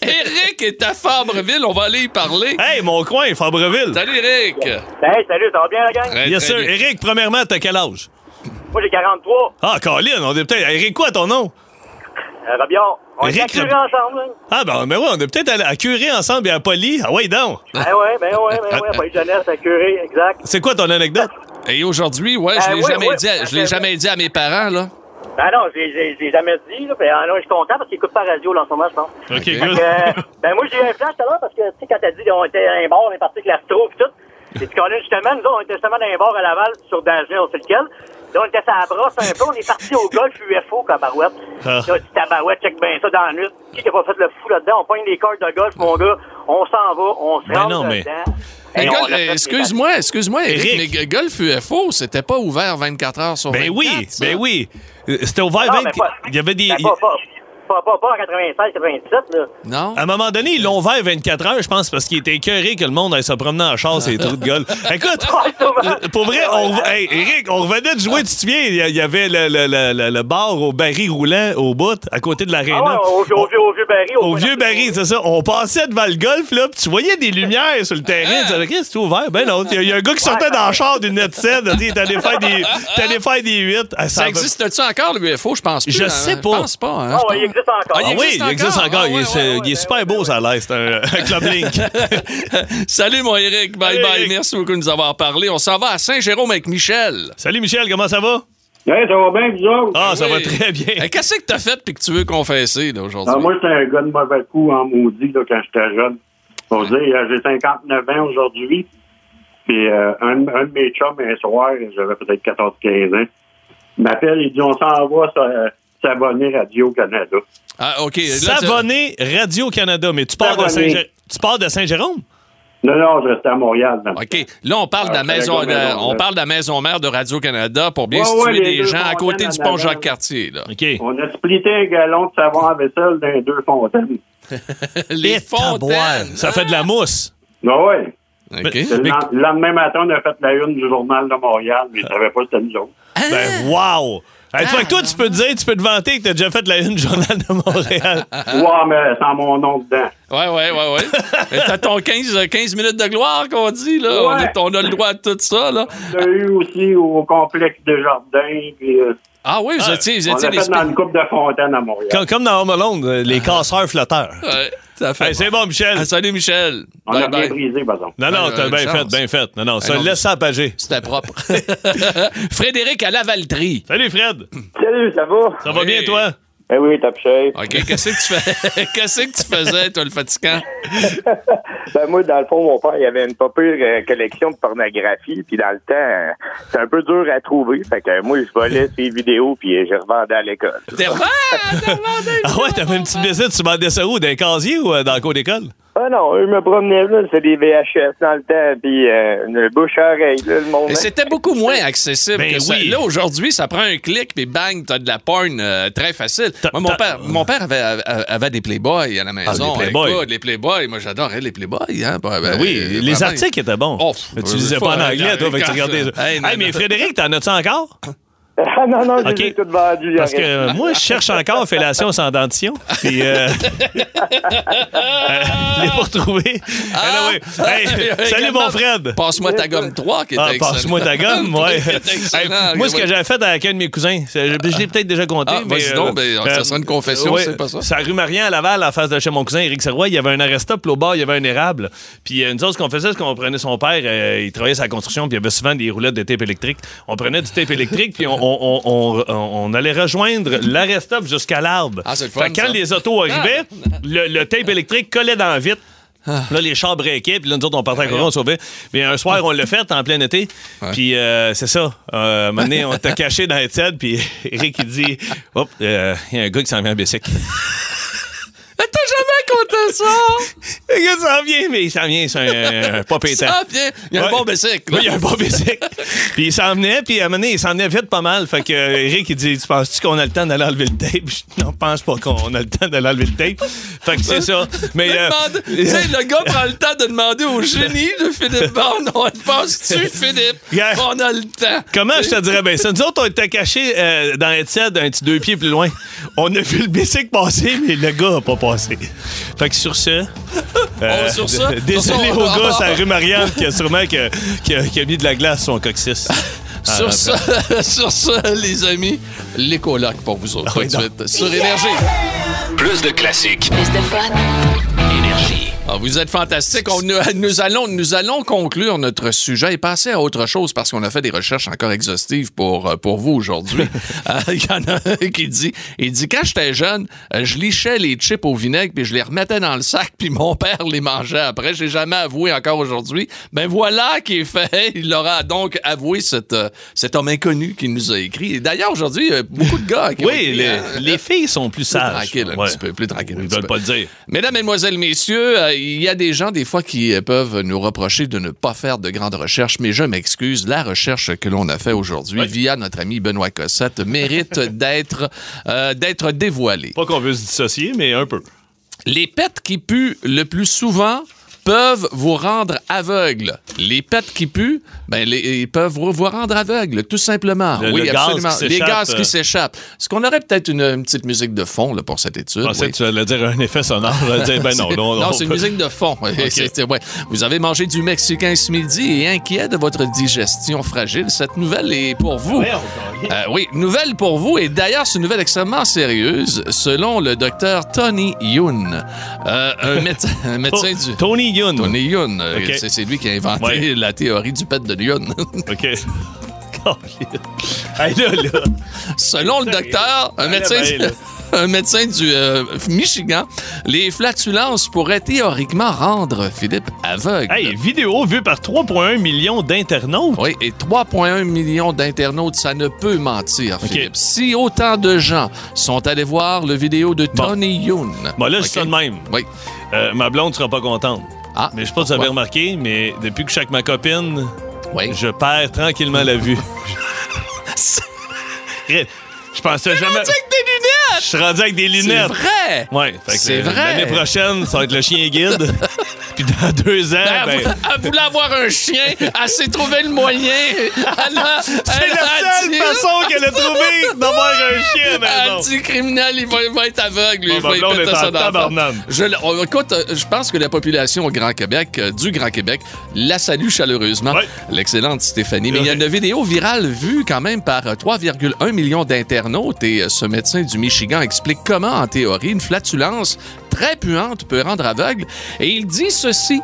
Eric est à Fabreville, on va aller y parler. Hey, mon coin, Fabreville. Salut, Eric. Hey, salut, ça va bien, la gang? Bien sûr. Eric, premièrement, t'as quel âge? Moi, j'ai 43. Ah, Colin, on est peut-être... Eric, quoi ton nom? Rabillon, on est à curé ensemble. Là. Ah, ben oui, on est peut-être à curé ensemble et à Poly. Ah, ouais, donc. Ben oui, à Poly Jeunesse, à curé, exact. C'est quoi ton anecdote? Et aujourd'hui, je l'ai jamais dit à mes parents, là. Ah non, j'ai jamais dit, là. Ben, je suis content parce qu'ils n'écoutent pas la radio, là, en ce moment, je pense. OK, good. Ben, moi, j'ai eu un flash tout à l'heure parce que, tu sais, quand t'as dit on était à un bar, on est parti avec l'astro et tout. Et puis, justement, nous autres, on était justement dans un bar à Laval, sur Danger, on sait lequel. Là, on était à la brosse un peu, on est parti au Golf UFO, cabarouette. Ah. Là, dit tabarouette, check bien ça dans la nuit. Qui n'a pas fait le fou là-dedans? On pogne les cartes de golf, mon gars. On s'en va, on se rentre dedans. Hey, excuse-moi, Eric, mais Golf UFO, c'était pas ouvert 24 heures sur 24. Ben oui. C'était ouvert 24 heures. Il y avait des... Pas en 96, 97, là. Non. À un moment donné, ils l'ont ouvert 24 heures, je pense, parce qu'il était écœuré que le monde allait se promener en chasse et les trous de gueule. Écoute, pour vrai, hey, Eric, on revenait de jouer, tu te souviens, il y avait le bar au Baril roulant, au bout, à côté de l'aréna. Ah ouais, au Vieux Baril. Au Vieux Baril, c'est ça. On passait devant le golf, là, puis tu voyais des lumières sur le terrain. Tu disais, qu'est-ce que c'est ouvert? Ben non, il y a un gars qui sortait dans le char d'une net 7, il était allé faire des 8. Ça existe-tu encore, le UFO? Je pense plus. Je sais pas. Je pense pas. Il existe encore. Il est super beau, ça, là. C'est un club link. Salut, mon Eric. Bye-bye. Merci beaucoup de nous avoir parlé. On s'en va à Saint-Jérôme avec Michel. Salut, Michel. Comment ça va? Hey, ça va bien, vous autres? Ah, ça va très bien. Qu'est-ce que t'as fait puis que tu veux confesser, là, aujourd'hui? Moi, j'étais un gars de mauvais coup en maudit, là, quand j'étais jeune. Faut dire, j'ai 59 ans aujourd'hui. Puis un de mes chums, un soir, j'avais peut-être 14-15 ans, m'appelle, il dit, on s'en va, ça... s'abonner Radio-Canada. Ah, OK. S'abonner Radio-Canada. Mais tu pars de Saint-Jérôme? Non, je reste à Montréal. Là. OK. Là, on parle de la maison mère de Radio-Canada pour bien situer les gens à côté du pont Jacques-Cartier. Là. Okay. On a splitté un gallon de savon à vaisselle dans les deux fontaines. Les fontaines! Ça fait de la mousse. Oui. Okay. Le lendemain matin, on a fait la une du journal de Montréal, mais je ne savais pas que c'était nous autres. Ben, wow! Hey, toi, tu peux te dire, tu peux te vanter que t'as déjà fait la une journal de Montréal. Ouais, mais sans mon nom dedans. Ouais. T'as ton 15 minutes de gloire qu'on dit, là. Ouais. On a le droit à tout ça, là. On l'a eu aussi au complexe de Jardin, puis... Ah oui, vous étiez on l'a fait dans une coupe de fontaine à Montréal. Comme dans Home Alone, les casseurs flotteurs. Ouais, ça fait. Hey, c'est bon, Michel. Ah, salut, Michel. On a bien brisé, par exemple. Non, t'as bien fait. Non, ça laisse ça pager. C'était propre. Frédéric à Lavaltrie. Salut, Fred. Salut, ça va? Ça va bien, toi? Eh oui, top shape. OK, qu'est-ce que tu faisais, toi, le fatigant? Ben moi, dans le fond, mon père, il avait une pas pire collection de pornographie, puis dans le temps, c'était un peu dur à trouver, fait que moi, je volais ses vidéos, puis je revendais à l'école. Ah ouais, t'avais une petite visite, tu vendais ça où, dans les casiers ou dans le cours d'école? Ah non, eux me promenaient, là, c'est des VHS dans le temps, puis une bouche-oreille, là, le monde. Et c'était beaucoup moins accessible que ça. Là, aujourd'hui, ça prend un clic, puis bang, t'as de la porn très facile. Moi, mon père avait des Playboy à la maison. Les Playboy, moi, j'adorais les Playboy. Hein? Les articles étaient bons. Mais tu lisais pas en anglais, toi, fait que tu regardais ça. Mais Frédéric, t'en as-tu encore? Ah non, je l'ai tout vendu. Parce que moi, je cherche encore fellation sans dentition. Puis, je l'ai pas retrouvé. Salut, mon Fred. Passe-moi ta gomme 3 qui était excellent. Passe-moi ta gomme, ouais. Moi, ce que j'avais fait avec un de mes cousins, je l'ai peut-être déjà compté. Ah, vas-y donc, ça sera une confession, c'est pas ça. Ça rue Marien à Laval, en face de chez mon cousin Éric Serrois, il y avait un arrestop, puis au bord, il y avait un érable. Puis nous autres, ce qu'on faisait, c'est qu'on prenait son père, il travaillait sur la construction, puis il y avait souvent des roulettes de tape électrique. On prenait du tape électrique, puis on allait rejoindre l'arrestop jusqu'à l'arbre. Ah, c'est le fun, fait quand ça. Les autos arrivaient, le tape électrique collait dans vitre. Là, les chars breakaient, puis là, nous autres, on partait à courir, on sauvait. Mais un soir, on l'a fait en plein été, puis c'est ça. Un moment donné, on t'a caché dans les tièdes, puis Eric, il dit, hop, il y a un gars qui s'en vient en bicycle. Ça. Le gars s'en vient, mais il s'en vient, c'est un pas pétant. Il y a un bon bicycle. Oui, il y a un bon bicycle. Puis il s'en venait, puis à un moment donné, il s'en venait vite pas mal. Fait que Eric, il dit, tu penses-tu qu'on a le temps d'aller enlever le tape? Je n'en pense pas qu'on a le temps d'aller enlever le tape. Fait que c'est ça. Mais tu sais, le gars prend le temps de demander au génie de Philippe Band. On pense-tu, Philippe? On a le temps. Comment je te dirais bien ça? Nous autres, on était cachés dans un tiède, un petit 2 pieds plus loin. On a vu le bicycle passer, mais le gars n'a pas passé. Fait que sur ce, désolé au gars, c'est la rue Marianne qui a sûrement mis de la glace sur son coccyx. Sur ça, les amis, les colocs pour vous autres. Tout de suite sur Énergie. Plus de classiques. Plus de fun. Énergie. Ah, vous êtes fantastiques. Nous allons conclure notre sujet et passer à autre chose parce qu'on a fait des recherches encore exhaustives pour vous aujourd'hui. Il y en a un qui dit, quand j'étais jeune, je lichais les chips au vinaigre puis je les remettais dans le sac puis mon père les mangeait après. J'ai jamais avoué encore aujourd'hui. Ben voilà qui est fait. Il aura donc avoué cet homme inconnu qui nous a écrit. Et d'ailleurs, aujourd'hui, il y a beaucoup de gars qui les filles sont plus sages. Plus tranquilles. Ils veulent pas le dire. Mesdames, mesdemoiselles, messieurs, il y a des gens, des fois, qui peuvent nous reprocher de ne pas faire de grandes recherches, mais je m'excuse. La recherche que l'on a fait aujourd'hui, via notre ami Benoît Cossette, mérite d'être dévoilée. Pas qu'on veut se dissocier, mais un peu. Les pets qui puent le plus souvent peuvent vous rendre aveugle. Les pets qui puent, ils peuvent vous rendre aveugle, tout simplement. Oui, absolument. Les gaz qui s'échappent. Est-ce qu'on aurait peut-être une petite musique de fond là, pour cette étude? Je pensais que tu allais dire un effet sonore. Non, c'est une musique de fond. Okay. Vous avez mangé du mexicain ce midi et inquiet de votre digestion fragile. Cette nouvelle est pour vous. Oui, nouvelle pour vous. Et d'ailleurs, c'est une nouvelle extrêmement sérieuse. Selon le docteur Tony Yoon, un médecin du... Tony Yoon. Okay. C'est lui qui a inventé la théorie du pet de Yoon. OK. Selon le docteur, un médecin du Michigan, les flatulences pourraient théoriquement rendre Philippe aveugle. Hey, vidéo vue par 3,1 millions d'internautes. Oui, et 3,1 millions d'internautes, ça ne peut mentir, Philippe. Si autant de gens sont allés voir le vidéo de Tony Yoon. Bon, là, c'est ça de même. Oui. Ma blonde sera pas contente. Ah, mais je sais pas si vous avez remarqué, mais depuis que je suis avec ma copine, je perds tranquillement la vue. Je pensais jamais... Je suis rendu avec des lunettes. C'est vrai! Oui, c'est vrai. L'année prochaine, ça va être le chien guide. Puis dans 2 ans... Elle voulait avoir un chien. Elle s'est trouvé le moyen. C'est la seule façon qu'elle a trouvé d'avoir un chien. Un petit criminel, il va être aveugle. Il va péter ça dans le... Écoute, je pense que la population du Grand Québec, la salue chaleureusement. Ouais. L'excellente Stéphanie. Mais il y a une vidéo virale vue quand même par 3,1 millions d'internautes. Et ce médecin du Michigan explique comment, en théorie, une flatulence très puante peut rendre aveugle. Et il dit ceci.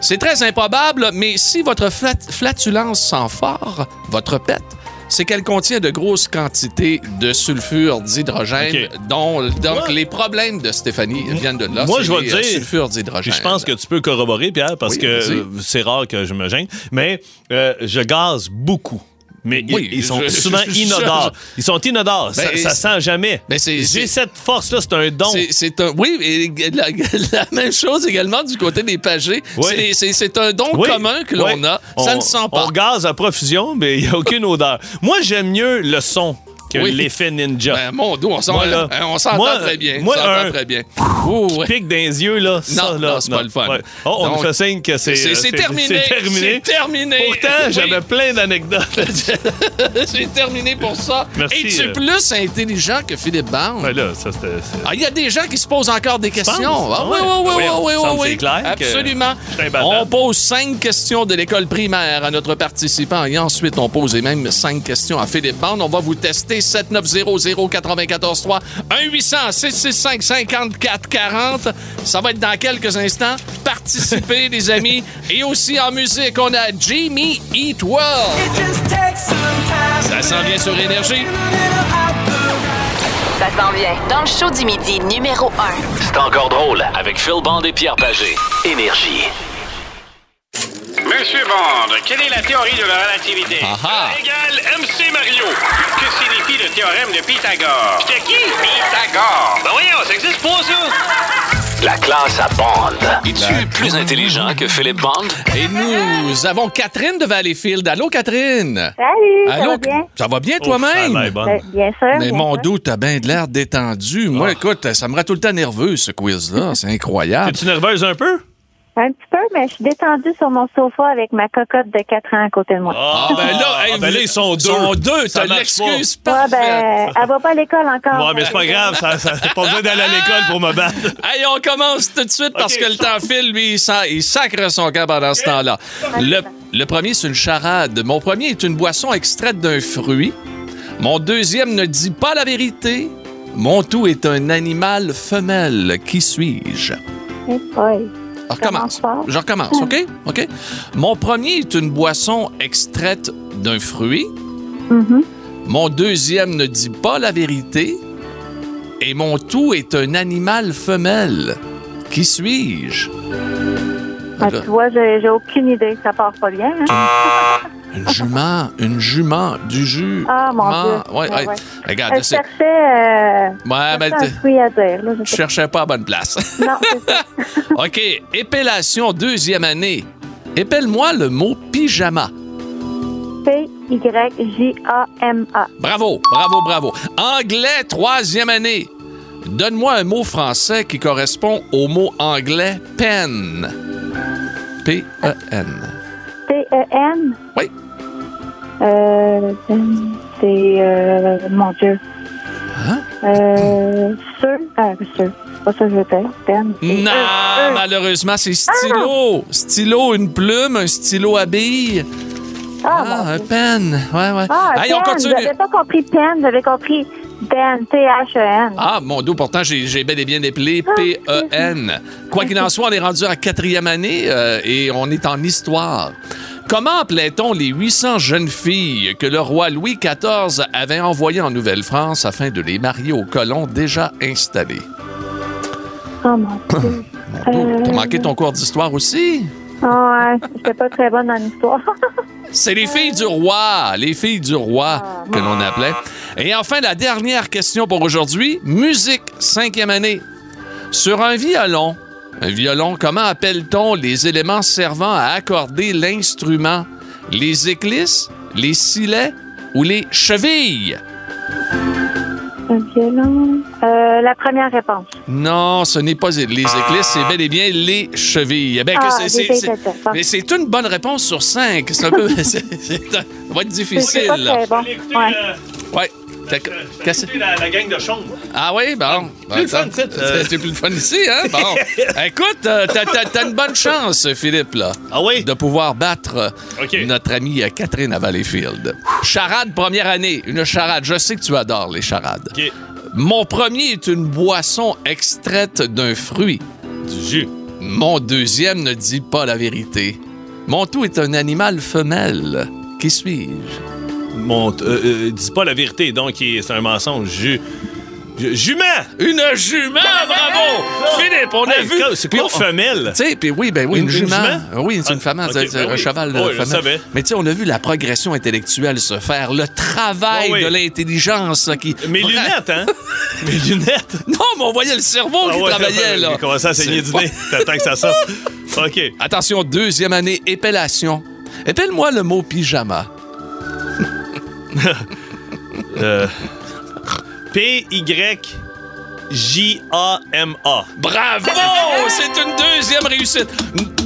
C'est très improbable, mais si votre flatulence sent fort, votre pet, c'est qu'elle contient de grosses quantités de sulfure d'hydrogène, donc les problèmes de Stéphanie viennent de là. Moi, je vais te dire, sulfure d'hydrogène. Je pense que tu peux corroborer, Pierre, parce que c'est rare que je me gêne, mais je gaze beaucoup. Mais ils sont souvent inodores. Ils sont inodores. Ça sent jamais. J'ai cette force-là, c'est un don. Oui, et la même chose également du côté des Pagés. Oui. C'est un don commun que l'on a. Ça ne sent pas. On gaze à profusion, mais il n'y a aucune odeur. Moi, j'aime mieux le son. L'effet ninja. Ben, mon dos, on s'entend très bien. Moi, qui pique dans les yeux, là. Non, c'est pas le fun. Ouais. On me fait signe que c'est terminé. Pourtant, j'avais plein d'anecdotes. C'est terminé pour ça. Merci. Et tu es plus intelligent que Philippe Band. Ben là, ça, il y a des gens qui se posent encore des questions. Oui. C'est clair. Absolument. On pose 5 questions de l'école primaire à notre participant et ensuite, on pose les mêmes 5 questions à Philippe Band. On va vous tester 7900-943 1-800-665-5440. Ça va être dans quelques instants. Participez, les amis. Et aussi en musique, on a Jimmy Eat World. Ça s'en vient sur Énergie. Ça s'en vient dans le show du midi numéro 1. C'est encore drôle avec Phil Band et Pierre Pagé. Énergie. Monsieur Bond, quelle est la théorie de la relativité? Égale MC Mario. Que signifie le théorème de Pythagore? C'était qui? Pythagore. Ben voyons, ça existe pas, ça? La classe à Bond. Es-tu plus intelligent que Philippe Band? Et nous avons Catherine de Valleyfield. Allô, Catherine? Salut, allô, ça va bien? Ça va bien toi-même? Bien sûr. Mais mon dos, t'as bien de l'air détendu. Moi, écoute, ça me rend tout le temps nerveux, ce quiz-là. C'est incroyable. Es-tu nerveuse un peu? Un petit peu, mais je suis détendue sur mon sofa avec ma cocotte de 4 ans à côté de moi. Là, ils sont deux. Ça l'excuse pas. Elle va pas à l'école encore. Mais c'est pas grave. J'ai pas besoin d'aller à l'école pour me battre. Hey, on commence tout de suite parce que le temps file. Lui, il sacre son camp pendant ce temps-là. Le Le premier, c'est une charade. Mon premier est une boisson extraite d'un fruit. Mon deuxième ne dit pas la vérité. Mon tout est un animal femelle. Qui suis-je? Hey boy. Je recommence. Je recommence, OK? OK. Mon premier est une boisson extraite d'un fruit. Mm-hmm. Mon deuxième ne dit pas la vérité. Et mon tout est un animal femelle. Qui suis-je? Ah, tu vois, j'ai aucune idée. Ça part pas bien. Hein? Une jument du jus. Ah, mon Dieu. Ouais, ouais. Regarde, je cherchais à dire. Là, je cherchais pas à bonne place. Non, c'est ça. OK. Épellation, deuxième année. Épelle-moi le mot pyjama. P-Y-J-A-M-A. Bravo, bravo, bravo. Anglais, troisième année. Donne-moi un mot français qui correspond au mot anglais pen. P-E-N. P-E-N? Oui. C'est... mon Dieu. Hein? Sûr. C'est pas ça que je veux faire. Pen. Non, malheureusement, c'est stylo. Ah! Stylo, une plume, un stylo à billes. Ah, un pen. Ouais. Ah, hey, pen. On continue. J'avais pas compris pen, j'avais compris... Ben, T-H-E-N. Ah, mon Dieu, pourtant, j'ai bel et bien épelé P-E-N. Quoi qu'il en soit, on est rendu en quatrième année et on est en histoire. Comment appelait-on les 800 jeunes filles que le roi Louis XIV avait envoyées en Nouvelle-France afin de les marier aux colons déjà installés? Oh, mon Dieu. T'as manqué ton cours d'histoire aussi? Ouais, j'étais pas très bonne en histoire. C'est les filles du roi que l'on appelait. Et enfin, la dernière question pour aujourd'hui, musique, cinquième année. Sur un violon, comment appelle-t-on les éléments servant à accorder l'instrument? Les éclisses, les silets ou les chevilles? Un violon. La première réponse. Non, ce n'est pas les éclisses, c'est bel et bien les chevilles. Ben, mais c'est une bonne réponse sur 5. C'est un peu. Ça va être difficile. C'est bon. Ouais. La gang de chambre. Ah oui, bon. C'est plus le fun ici, hein? Bon. Écoute, t'as une bonne chance, Philippe, là. Ah oui? De pouvoir battre notre amie Catherine à Valleyfield. Charade, première année. Une charade. Je sais que tu adores les charades. Okay. Mon premier est une boisson extraite d'un fruit. Du jus. Mon deuxième ne dit pas la vérité. Mon tout est un animal femelle. Qui suis-je? Dis pas la vérité, donc c'est un mensonge. Jument! Une jument! Bravo! Philippe, on a vu... C'est quoi femelle? Tu sais, puis oui, ben oui, une jument. Oui, c'est une femelle, un cheval de femelle. Mais tu sais, on a vu la progression intellectuelle se faire, le travail de l'intelligence qui... Mes lunettes, hein? Mes lunettes? Non, mais on voyait le cerveau qui travaillait, là. J'ai commencé à saigner du nez. T'attends que ça sorte. OK. Attention, deuxième année, épellation. Épelle-moi le mot pyjama. P-Y-J-A-M-A. Bravo! C'est une deuxième réussite.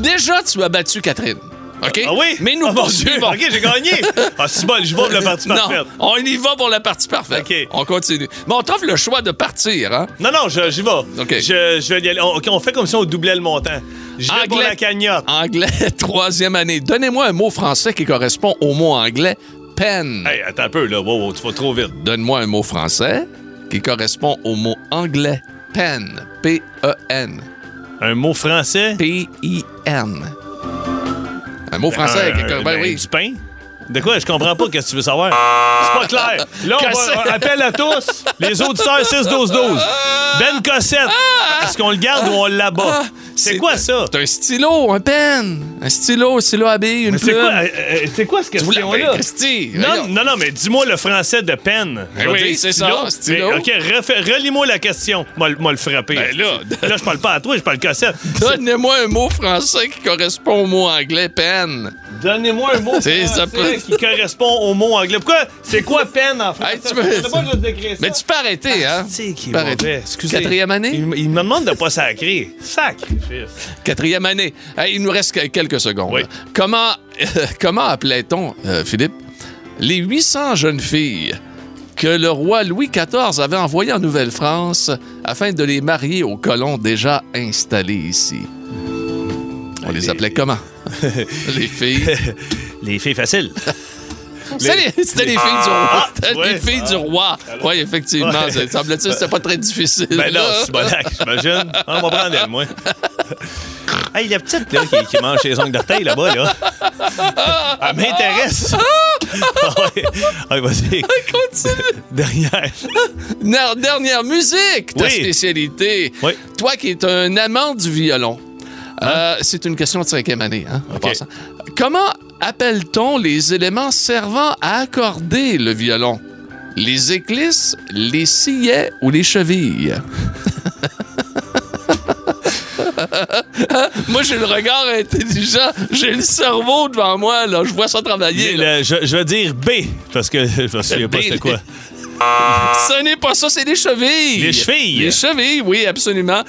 Déjà, tu as battu Catherine. OK? Ah oui? Mais nous, poursuivons. OK, j'ai gagné. Ah, c'est bon, je vais pour la partie parfaite. On y va pour la partie parfaite. OK. On continue. Mais on t'offre le choix de partir, hein? Non, j'y vais. OK. Je vais y aller. On fait comme si on doublait le montant. Je vais pour la cagnotte. Anglais, troisième année. Donnez-moi un mot français qui correspond au mot anglais. Pen. Hey, attends un peu, là. Wow, tu vas trop vite. Donne-moi un mot français qui correspond au mot anglais pen. P-E-N. Un mot français? P-I-N. Un mot français qui correspond... Ben oui. Du pain? De quoi? Je comprends pas qu'est-ce que tu veux savoir. C'est pas clair. Là, on appelle à tous les auditeurs 6-12-12. Ben Cossette. Est-ce qu'on le garde ou on l'abat? C'est quoi ça? C'est un stylo, un pen. Un stylo à billes, une plume. C'est quoi cette question-là? Non, mais dis-moi le français de pen. Oui, c'est ça, stylo. OK, relis-moi la question. Moi, le frapper. Là, je parle pas à toi, je parle Cossette. Donnez-moi un mot français qui correspond au mot anglais pen. Donnez-moi un mot français qui correspond au mot anglais. Pourquoi? C'est quoi peine en français? Mais tu peux arrêter, hein? Tu peux arrêter. Excusez. Quatrième année? Il me demande de pas sacrer. Sacrifice. Quatrième année. Hey, il nous reste quelques secondes. Oui. Comment appelait-on, Philippe, les 800 jeunes filles que le roi Louis XIV avait envoyées en Nouvelle-France afin de les marier aux colons déjà installés ici? On les appelait comment? Les filles. Les filles faciles. C'était les filles du roi. Ah, ouais, les filles du roi. Oui, effectivement. Ouais. Ça semblait-il que c'était pas très difficile. Ben non, c'est bon, j'imagine. On va prendre elle, moi. Hey, la petite là, qui mange ses ongles d'orteil là-bas, là. Elle m'intéresse. Allez, vas-y. Continue. Dernière musique, ta spécialité. Oui. Toi qui es un amant du violon. C'est une question de 5e année, hein, en passant. Comment appelle-t-on les éléments servant à accorder le violon? Les éclisses, les sillets ou les chevilles? Moi, j'ai le regard intelligent. J'ai le cerveau devant moi, là. Je vois ça travailler. Je vais dire B, parce que je ne sais pas c'était quoi. Ce n'est pas ça, c'est les chevilles. Les chevilles. Les chevilles, oui, absolument.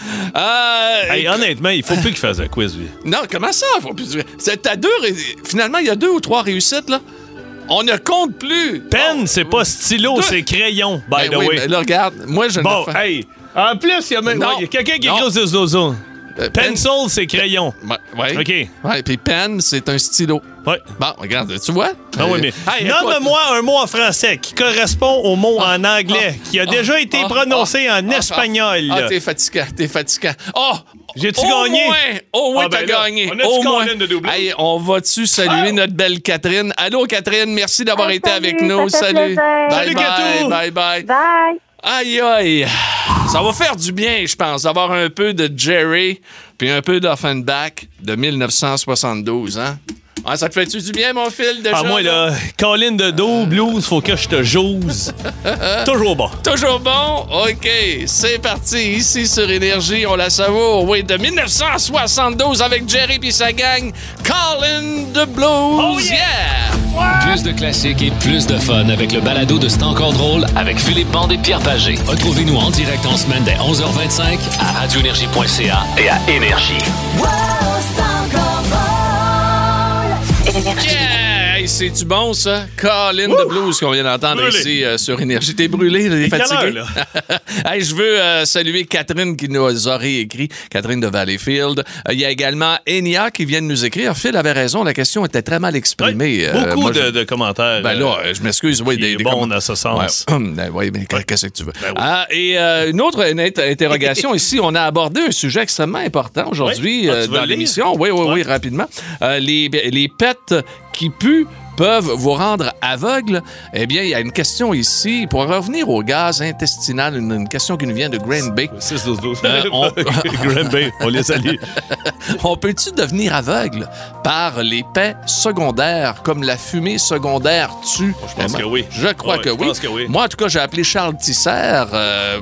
Hey, honnêtement, il faut plus qu'il fasse un quiz, lui. Non, comment ça? Faut plus... T'as deux... Finalement, il y a 2 ou 3 réussites, là. On ne compte plus. Peine, c'est pas stylo, c'est crayon, by the way. Ben, là, regarde, moi, je ne fais... Hey, en plus, il y a même... Il y a quelqu'un qui écrit des zozos. Pencil, c'est crayon. Oui. OK. Ouais, puis pen, c'est un stylo. Oui. Bon, regarde, tu vois? Ah oui, mais... Hey, nomme-moi un mot en français qui correspond au mot en anglais, qui a déjà été prononcé en espagnol. Ah, t'es fatiguant, Oh! J'ai-tu gagné? Oh oui, t'as gagné. Au moins. Hey, on va-tu saluer notre belle Catherine? Allô, Catherine, merci d'avoir été avec nous. Salut. Bye, Catou. Bye. Bye. Aïe, aïe. Ça va faire du bien, je pense, d'avoir un peu de Jerry puis un peu d'Offenbach de 1972, hein? Ah, ça te fait-tu du bien, mon fil, déjà? Ah, moi, là, Colin de dos, blues, faut que je te jose. Toujours bon. Toujours bon? OK, c'est parti. Ici, sur Énergie, on la savoure. Oui, de 1972, avec Jerry puis sa gang, Colin de blues. Oh, yeah! Plus de classiques et plus de fun avec le balado de C'est encore drôle avec Philippe Band et Pierre Pagé. Retrouvez-nous en direct en semaine dès 11h25 à radioénergie.ca et à Énergie. Wow, c'est encore drôle. Yeah! Hey, c'est-tu bon, ça? Colin de Blues qu'on vient d'entendre ici sur Énergie. T'es brûlé, t'es fatigué. Hey, je veux saluer Catherine qui nous a réécrit. Catherine de Valleyfield. Il y a également Enya qui vient de nous écrire. Phil avait raison, la question était très mal exprimée. Ouais, beaucoup de commentaires. Ben là, je m'excuse. Oui, des bons dans ce sens. Oui, mais qu'est-ce que tu veux? Ben, oui. Ah, et une autre interrogation ici. On a abordé un sujet extrêmement important aujourd'hui dans l'émission. Oui, rapidement. Les pets qui puent peuvent vous rendre aveugle. Eh bien, il y a une question ici. Pour revenir au gaz intestinal, une question qui nous vient de Grand Bay. 6-12-12. Grand Bay, on les salue. On peut-tu devenir aveugle par les pets secondaires, comme la fumée secondaire tue? Je pense que oui. Je crois que oui. Moi, en tout cas, j'ai appelé Charles Tisser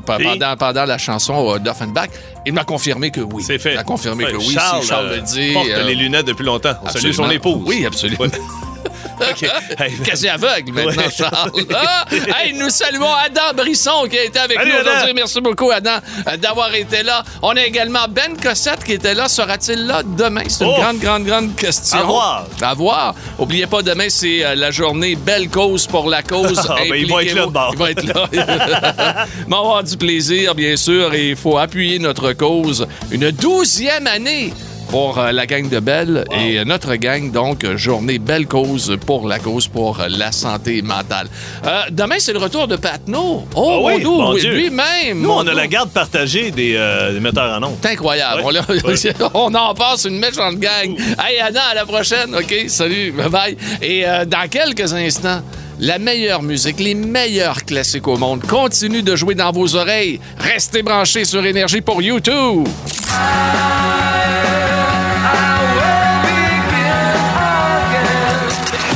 pendant la chanson d'Offenbach. Il m'a confirmé que oui. C'est fait. Il m'a confirmé que oui. Charles le dit. Porte les lunettes depuis longtemps. On salue son épouse. Oui, absolument. Ouais. Okay. Hey, quasi aveugle maintenant, Charles. Hey, nous saluons Adam Brisson qui a été avec nous aujourd'hui. Merci beaucoup, Adam, d'avoir été là. On a également Ben Cossette qui était là. Sera-t-il là demain? C'est une grande question. À voir. À voir. N'oubliez pas, demain, c'est la journée Belle Cause pour la cause. Ben, il va être là de bord. Il va être là. On va avoir du plaisir, bien sûr. Et il faut appuyer notre cause. Une 12e année pour la gang de Belle et notre gang, donc, journée Belle Cause, pour la santé mentale. Demain, c'est le retour de Patnaud. Lui-même. Nous, on a la garde partagée des metteurs en ondes. C'est incroyable. Ouais. On en passe une méchante gang. Hey, Anna, à la prochaine. OK, salut, bye-bye. Et dans quelques instants, la meilleure musique, les meilleurs classiques au monde continuent de jouer dans vos oreilles. Restez branchés sur Énergie pour YouTube.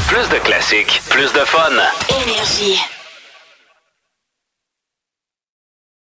Plus de classiques, plus de fun. Énergie.